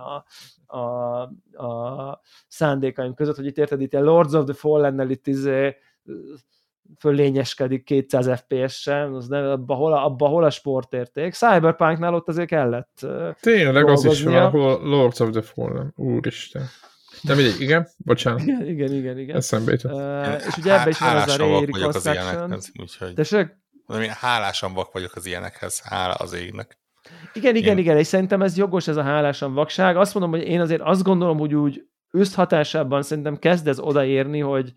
a szándékaim között, hogy itt érted, itt a Lords of the Fallen-nel itt föllényeskedik 200 fps-sel, abba hol a sportérték. Cyberpunknál ott azért kellett tényleg dolgoznia. Az is van, ahol Lords of the Fallen, úristen. De mindegy, igen? Bocsánat. Igen. Eszembe jutott. És ugye ebbe is van az a reconstruction. Hálásan vak vagyok az ilyenekhez, hála az égnek. Igen, és szerintem ez jogos, ez a hálásan vakság. Azt mondom, hogy én azért azt gondolom, hogy úgy összhatásában szerintem kezd ez odaérni, hogy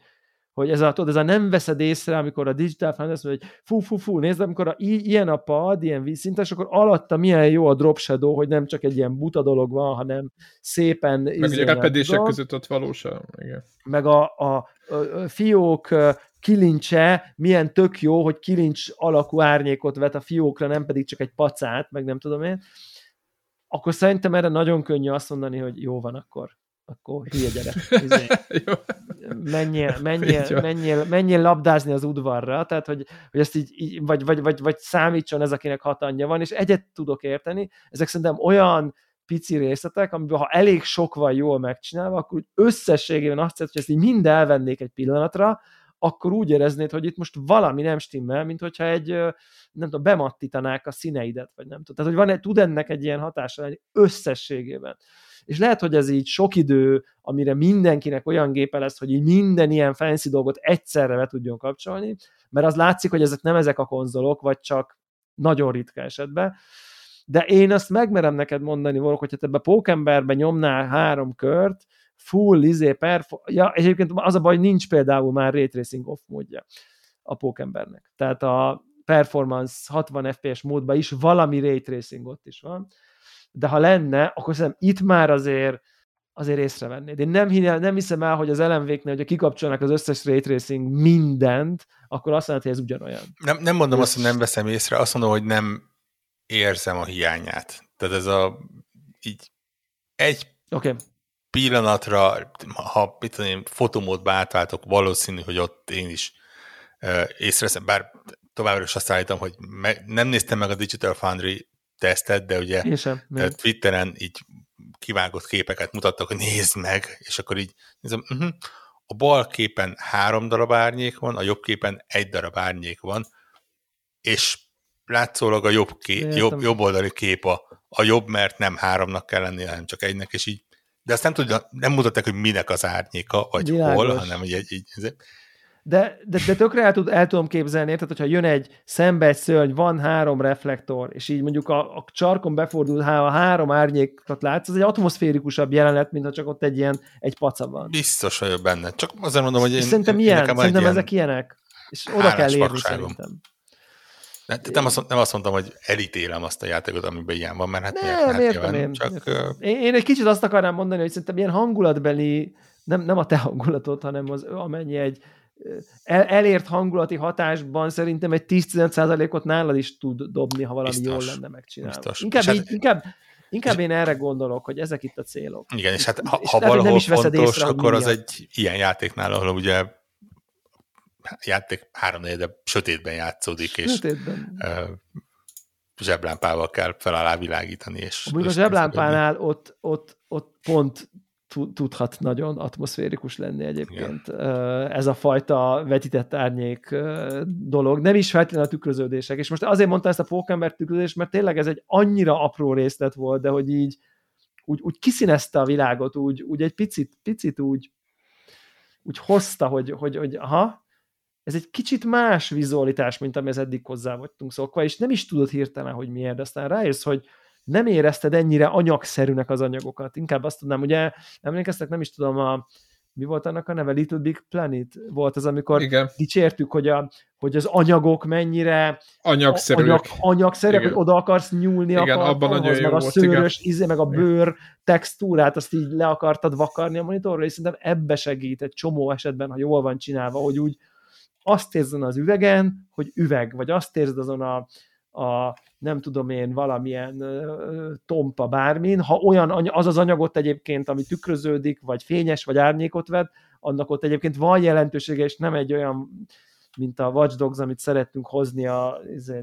ez a nem veszed észre, amikor a digital fan azt mondja, hogy fú, nézd, amikor ilyen a pad, ilyen vízszintes, akkor alatta milyen jó a drop shadow, hogy nem csak egy ilyen buta dolog van, hanem szépen... Meg a repedések között ott valóság. Igen. Meg a fiók kilincse, milyen tök jó, hogy kilincs alakú árnyékot vet a fiókra, nem pedig csak egy pacát, meg nem tudom én. Akkor szerintem erre nagyon könnyű azt mondani, hogy jó van akkor hülye gyerek. Menjél labdázni az udvarra, tehát, hogy ezt így vagy számítson ez, akinek hat anyja van, és egyet tudok érteni. Ezek szerintem olyan pici részletek, amiben ha elég sok van jól megcsinálva, akkor úgy összességében azt hiszem, hogy ezt így mind elvennék egy pillanatra, akkor úgy éreznéd, hogy itt most valami nem stimmel, mint hogyha bemattítanák a színeidet, vagy nem tudom. Tehát, hogy tud ennek egy ilyen hatása lenni összességében. És lehet, hogy ez így sok idő, amire mindenkinek olyan gépe lesz, hogy így minden ilyen fancy dolgot egyszerre be tudjon kapcsolni, mert az látszik, hogy ezek nem ezek a konzolok, vagy csak nagyon ritka esetben. De én azt megmerem neked mondani, Volok, hogyha te ebbe Pókemberbe nyomnál 3 kört, full, ja, és egyébként az a baj, nincs például már Ray Tracing off módja a Pókembernek. Tehát a performance 60 FPS módban is valami Ray Tracing ott is van. De ha lenne, akkor szerintem itt már azért észrevennéd. Én nem hiszem el, hogy az LMV-knél, hogyha kikapcsolnak az összes Ray Tracing mindent, akkor azt mondod, hogy ez ugyanolyan. Nem mondom azt, hogy nem veszem észre, azt mondom, hogy nem érzem a hiányát. Tehát ez egy pillanatra, ha fotomódba átváltok, valószínű, hogy ott én is észreveszem, bár továbbra is azt állítom, hogy nem néztem meg a Digital Foundry tesztet, de ugye Twitteren így kivágott képeket mutattak, hogy nézd meg, és akkor így nézem, a bal képen 3 darab árnyék van, a jobb képen 1 darab árnyék van, és látszólag a jobb oldali kép a jobb, mert nem 3-nak kell lenni, hanem csak 1-nek, és így, de azt nem mutatták, hogy minek az árnyéka, vagy világos. Hol, hanem így De tökre el tudom képzelni, tehát hogyha jön egy szembe egy szörny, van 3 reflektor, és így mondjuk a csarkon befordul, ha a 3 árnyékat látsz, ez egy atmoszférikusabb jelenet, mint ha csak ott egy paca van. Biztos vagyok benne. Csak azért mondom, hogy szerintem ezek ilyenek. És oda kell érni szerintem. Nem azt mondtam, hogy elítélem azt a játékot, amiben ilyen van, mert én egy kicsit azt akarnám mondani, hogy szerintem ilyen hangulatbeli, nem a te hangulatod, hanem az amennyi egy elért hangulati hatásban szerintem egy 10-15%-ot nálad is tud dobni, ha valami biztos, jól lenne megcsinálva. Inkább én erre gondolok, hogy ezek itt a célok. Igen, és hát ha valahol fontos, akkor az egy ilyen játéknál, ahol ugye játék 3/4 sötétben játszódik, és zseblámpával kell fel alá világítani. És a zseblámpánál ott pont tudhat nagyon atmoszférikus lenni egyébként. Igen. Ez a fajta vetített árnyék dolog. Nem is feltétlenül a tükröződések. És most azért mondtam ezt a Pókember tükrözést, mert tényleg ez egy annyira apró részlet volt, de hogy így úgy kiszínezte a világot, úgy egy picit úgy hozta, hogy aha, ez egy kicsit más vizualitás, mint amihez eddig hozzá vagytunk szokva, és nem is tudod hirtelen, hogy miért, de aztán rájössz, hogy nem érezted ennyire anyagszerűnek az anyagokat. Inkább azt tudnám, ugye emlékeztek, nem is tudom, mi volt annak a neve, Little Big Planet volt az, amikor dicsértük, hogy az anyagok mennyire anyagszerűek, hogy oda akarsz nyúlni a falhoz, meg a szőrös íze, meg a bőr textúrát, azt így le akartad vakarni a monitorra, és szerintem ebbe segít egy csomó esetben, ha jól van csinálva, hogy úgy azt érzed az üvegen, hogy üveg, vagy azt érzed azon a nem tudom én, valamilyen tompa bármin, ha olyan az az anyagot egyébként, ami tükröződik, vagy fényes, vagy árnyékot vet, annak ott egyébként van jelentősége, és nem egy olyan, mint a Watch Dogs, amit szerettünk hozni a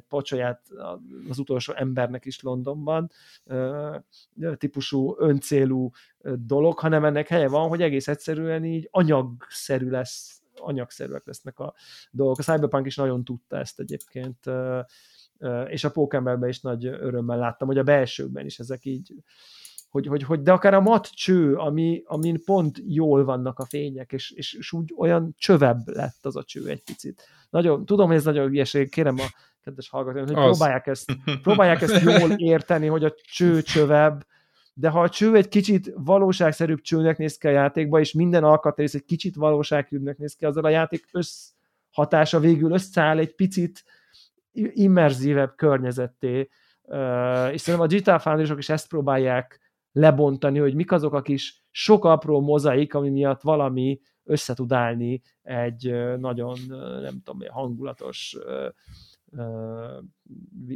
pocsolyát az utolsó embernek is Londonban, típusú, öncélú dolog, hanem ennek helye van, hogy egész egyszerűen így anyagszerűek lesznek a dolgok. A Cyberpunk is nagyon tudta ezt egyébként, és a Pókemberben is nagy örömmel láttam, hogy a belsőkben is ezek így, de akár a matt cső, amin pont jól vannak a fények, és úgy olyan csövebb lett az a cső egy picit. Nagyon, tudom, hogy ez nagyon ügyeség, kérem a kedves hallgatóim, hogy próbálják ezt jól érteni, hogy a cső csövebb, de ha a cső egy kicsit valóságszerűbb csőnek néz ki a játékba, és minden alkatrész egy kicsit valóságszerűbbnek néz ki, azzal a játék hatása végül összeáll egy picit immerzívebb környezetté, és szerintem a digital foundry-sok is ezt próbálják lebontani, hogy mik azok a kis sok apró mozaik, ami miatt valami össze tud állni egy nagyon, nem tudom, hangulatos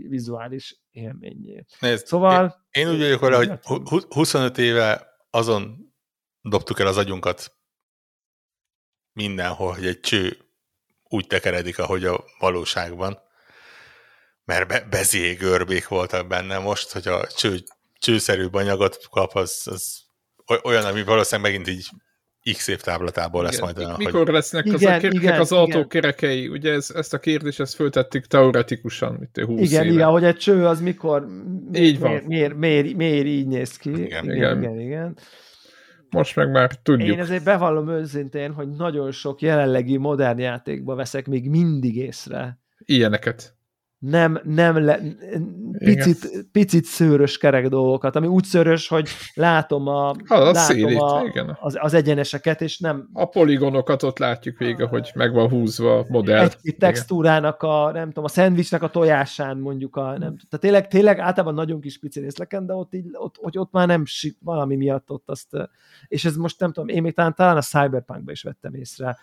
vizuális élménnyé. Nézd, szóval... Én úgy vagyok arra, hogy 25 éve azon dobtuk el az agyunkat mindenhol, hogy egy cső úgy tekeredik, ahogy a valóságban, mert bezié görbék voltak benne most, hogy a csőszerűbb anyagot kap, az olyan, ami valószínűleg megint így X év táblatából lesz majd olyan. Mikor lesznek az autó kerekei? Ugye ezt a kérdést föltettük teoretikusan, 20 éve. Igen, hogy egy cső az mikor, miért így néz ki. Igen. Most meg már tudjuk. Én azért bevallom őszintén, hogy nagyon sok jelenlegi modern játékba veszek még mindig észre ilyeneket. Picit szőrös kerek dolgokat, ami úgy szőrös, hogy látom az egyeneseket, és nem... A poligonokat ott látjuk végig, hogy meg van húzva a modell. Egy textúrának a szendvicsnek a tojásán mondjuk tehát tényleg általában nagyon kis pici részleken, de ott már nem valami miatt ott azt... És ez most nem tudom, én még talán a Cyberpunkba is vettem észre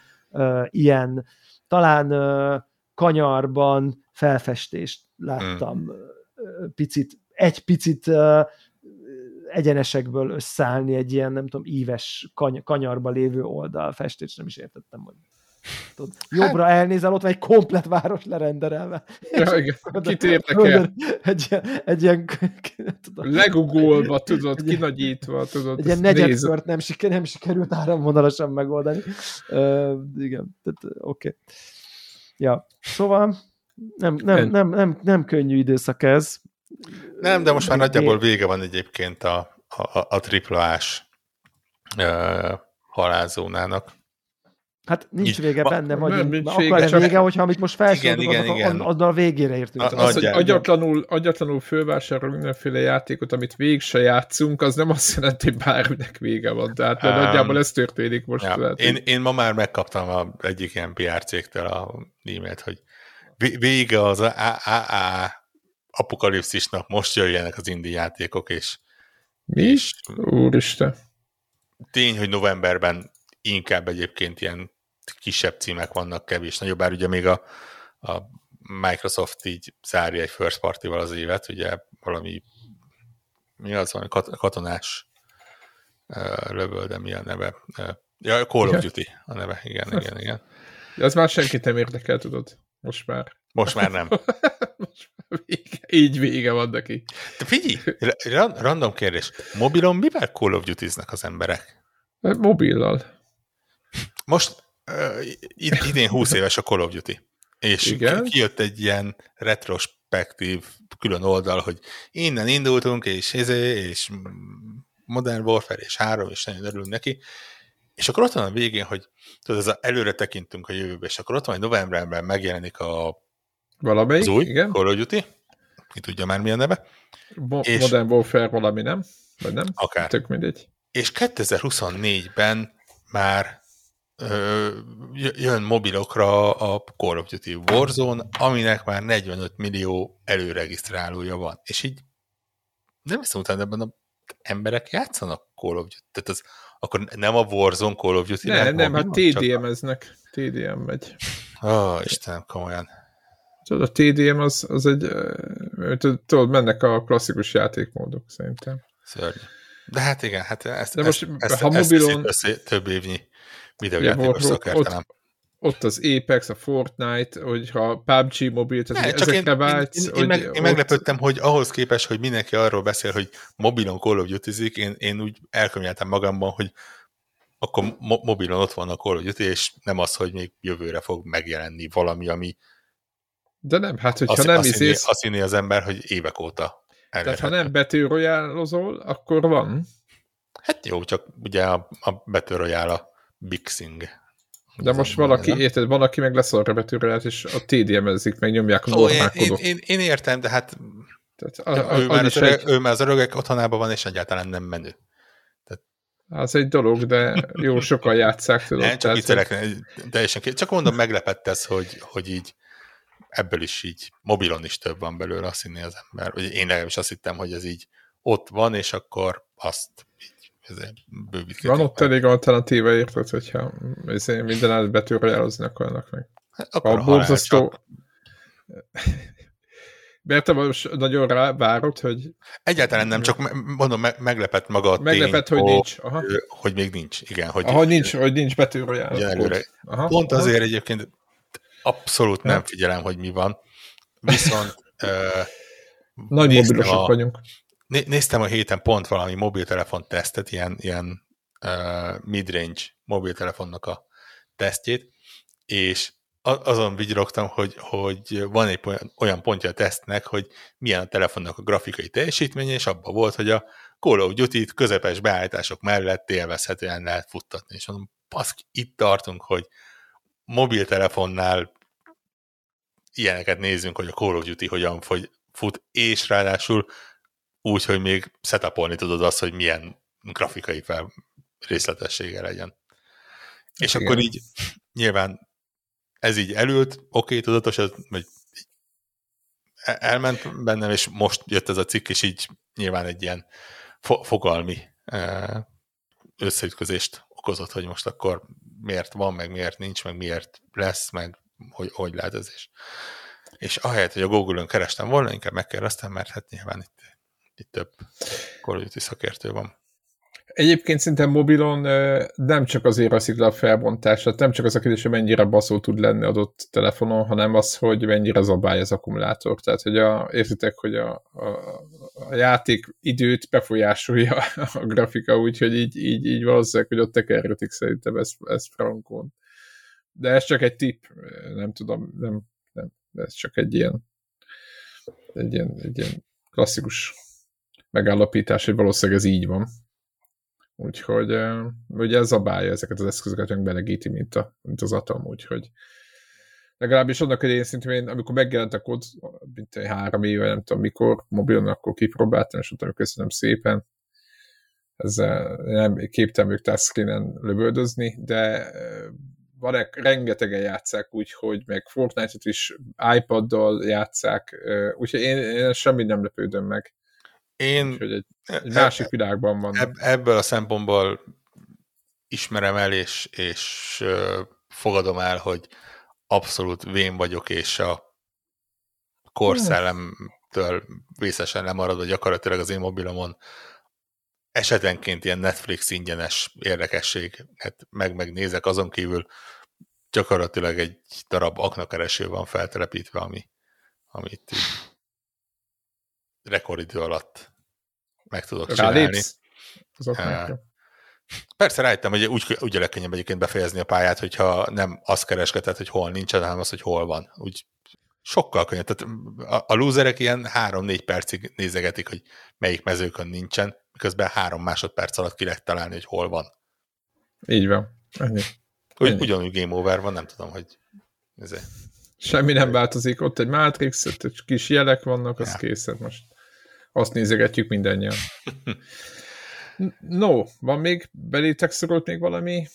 ilyen, talán kanyarban felfestést láttam, egy picit egyenesekből összeállni egy ilyen, nem tudom, íves kanyarba lévő oldal festést, nem is értettem, hogy jobbra elnézel, ott van egy komplett város lerenderelve. Ja, igen, kit érdekel? Egy ilyen... legugolva, tudod, kinagyítva, tudod. Egy ilyen negyedkört nem sikerült áramvonalasan megoldani. Igen, oké. Ja, szóval... Nem könnyű időszak ez. Nem, de most már nagyjából vége van egyébként a AAA-s halázónának. Hát nincs vége, benne vagyunk. Akkor vége, hogyha amit most felsorolunk, azzal végére értünk. Az, hogy agyatlanul fölvásárolunk mindenféle játékot, amit végig se játszunk, az nem azt jelenti, hogy bárminek vége van. Tehát nagyjából ez történik most. Ja. Én ma már megkaptam egyik ilyen PR cégtől a e-mailt, hogy vége az apokalipszisnak, most jöjjenek az indie játékok, és... Mi is? Úristen. Tény, hogy novemberben inkább egyébként ilyen kisebb címek vannak, kevés nagyobb, bár ugye még a Microsoft így zárja egy first party-val az évet, ugye valami katonás lövöl, de mi a neve? Ja, Call of Duty a neve, igen. Az már senkit nem érdekel, tudod. Most már nem. Most már vége. Így vége van neki. De figyelj, random kérdés. Mobilon mivel Call of Duty-znak az emberek? Mobillal. Most idén 20 éves a Call of Duty. És kijött egy ilyen retrospektív külön oldal, hogy innen indultunk, és Modern Warfare, és 3, és nagyon örülünk neki. És akkor ott van a végén, hogy tudod, ez előre tekintünk a jövőbe, és akkor ott van, hogy novemberben megjelenik az új Call of Duty, ki tudja már mi a neve. Modern Warfare valami, nem? Vagy nem? Akár. Tök mindegy. És 2024-ben már jön mobilokra a Call of Duty Warzone, aminek már 45 millió előregisztrálója van. És így nem hiszem utána, ebben az emberek játszanak Call of Duty. Tehát az akkor nem a Warzone Call of Duty? Nem, hát TDM-eznek. TDM megy. Istenem, komolyan. Tudod, a TDM az egy... Tudod, mennek a klasszikus játékmódok, szerintem. Szörnyű. De hát igen, hát ezt több évnyi videójátékos szakértelem. Ott az Apex, a Fortnite, hogyha PUBG mobil, ezekre vágysz. Én meglepődtem, hogy ahhoz képest, hogy mindenki arról beszél, hogy mobilon Call of Duty-zik, én úgy elkönyveltem magamban, hogy akkor mobilon ott van a Call of Duty, és nem az, hogy még jövőre fog megjelenni valami, ami... De nem, hát hogyha nem izész... Azt hinné az ember, hogy évek óta elérhető. Tehát ha nem Battle Royale-ozol, akkor van. Hát jó, csak ugye a Battle Royale a Big Sing. De most valaki, érted, van, aki meg leszorra betűrőlet, és a TDM-ezik, meg nyomják a normálkodót. Én értem, de hát ő már az örögek otthonában van, és egyáltalán nem menő. Az egy dolog, de jó sokan játsszák, tudod. Nem, csak teljesen csak mondom, meglepett ez, hogy így ebből is így mobilon is több van belőle, azt hinné az ember. Én legalábbis azt hittem, hogy ez így ott van, és akkor azt így bővítkettem. Van ott elég alternatíva, érted, hogyha minden állat betűrjározni akarnak meg. Akkor a borzasztó... Mert most nagyon rá várod, hogy... Egyáltalán nem, csak mondom, meglepett maga a meglepett, tény, hogy nincs. Aha. Hogy még nincs, igen. Hogy nincs betűrőjel. Pont azért egyébként abszolút nem figyelem, hogy mi van. Viszont... Nagy mobilosok vagyunk. Néztem a héten pont valami mobiltelefon tesztet, ilyen midrange mobiltelefonnak a tesztjét, és azon vigyorogtam, hogy van egy olyan pontja a tesztnek, hogy milyen a telefonnak a grafikai teljesítménye, és abban volt, hogy a Call of Duty-t közepes beállítások mellett élvezhetően lehet futtatni. És mondom, baszki, itt tartunk, hogy mobiltelefonnál ilyeneket nézzünk, hogy a Call of Duty hogyan fut, és ráadásul úgy, hogy még setupolni tudod azt, hogy milyen grafikai részletessége legyen. És igen. Akkor így nyilván ez így elült, oké, tudatos, hogy elment bennem, és most jött ez a cikk, és így nyilván egy ilyen fogalmi összeütközést okozott, hogy most akkor miért van, meg miért nincs, meg miért lesz, meg hogy lehet ez is. És ahelyett, hogy a Google-ön kerestem volna, inkább megkérdeztem, mert hát nyilván itt több korúti szakértő van. Egyébként szerintem mobilon nem csak azért a sziklább felbontása, nem csak az a kérdés, hogy mennyire baszó tud lenni adott telefonon, hanem az, hogy mennyire zabálja az akkumulátor. Tehát, hogy értitek, hogy a játék időt befolyásolja a grafika, úgyhogy így valószínűleg, hogy ott tekergetik szerintem ezt frankon. De ez csak egy tipp, nem tudom, nem ez csak egy ilyen klasszikus megállapítás, hogy valószínűleg ez így van. Úgyhogy ugye ez zabálja ezeket az eszközöket, meg belegíti, mint az atom, úgyhogy legalábbis annak idején szintén, amikor megjelentek ott, mint 3 éve, nem tudom mikor, mobilon, akkor kipróbáltam, és utána köszönöm szépen. Ezzel nem képtem ők touchscreenen lövöldözni, de van rengetegen játsszák úgy, hogy meg Fortnite-ot is iPad-dal játsszák, úgyhogy én semmit nem lepődöm meg. Én egy másik világban van. Ebből a szempontból ismerem el, és fogadom el, hogy abszolút vén vagyok, és a korszellemtől vészesen lemaradva gyakorlatilag az én mobilomon esetenként ilyen Netflix ingyenes érdekességet megnézek, azon kívül gyakorlatilag egy darab aknakereső van feltelepítve, ami itt rekordidő alatt meg tudok csinálni. Persze rájöttem, hogy úgy a legkönnyebb egyébként befejezni a pályát, hogyha nem azt kereskedett, hogy hol nincsen, hanem az, hogy hol van. Úgy sokkal könnyebb. Tehát a lúzerek ilyen 3-4 percig nézegetik, hogy melyik mezőkön nincsen, miközben 3 másodperc alatt ki lehet találni, hogy hol van. Így van. Ennyi. Ugyanúgy game over van, nem tudom, hogy... Semmi nem változik. Ott egy Matrix, ott egy kis jelek vannak, az készen most. Azt nézegetjük mindannyian. No, van még? Belétek szorolt még valami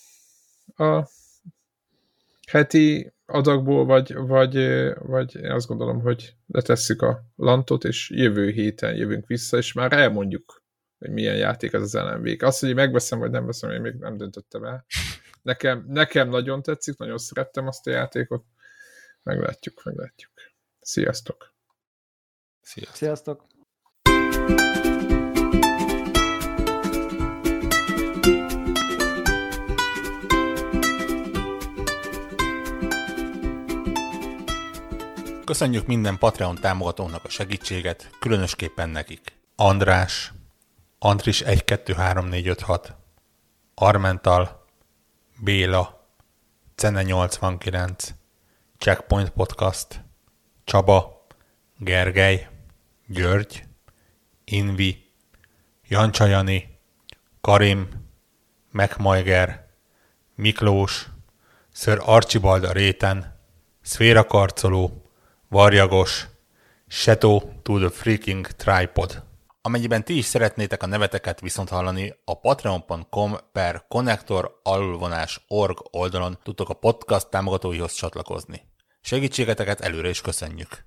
a heti adagból, vagy én azt gondolom, hogy letesszük a lantot, és jövő héten jövünk vissza, és már elmondjuk, hogy milyen játék ez az Alan Wake. Azt, hogy megveszem, vagy nem veszem, én még nem döntöttem el. Nekem nagyon tetszik, nagyon szerettem azt a játékot. Meglátjuk. Sziasztok! Sziasztok! Köszönjük minden Patreon támogatónak a segítséget, különösképpen nekik. András, Andris 123456, Armental, Béla, Cene 89, Checkpoint Podcast, Csaba, Gergely, György, Invi, Jancsajani, Karim, MacMaiger, Miklós, Sir Archibald a réten, Szférakarcoló, Varjagos, Shadow to the Freaking Tripod. Amennyiben ti is szeretnétek a neveteket viszont hallani, a patreon.com/konnektor_org oldalon tudtok a podcast támogatóihoz csatlakozni. Segítségeteket előre is köszönjük!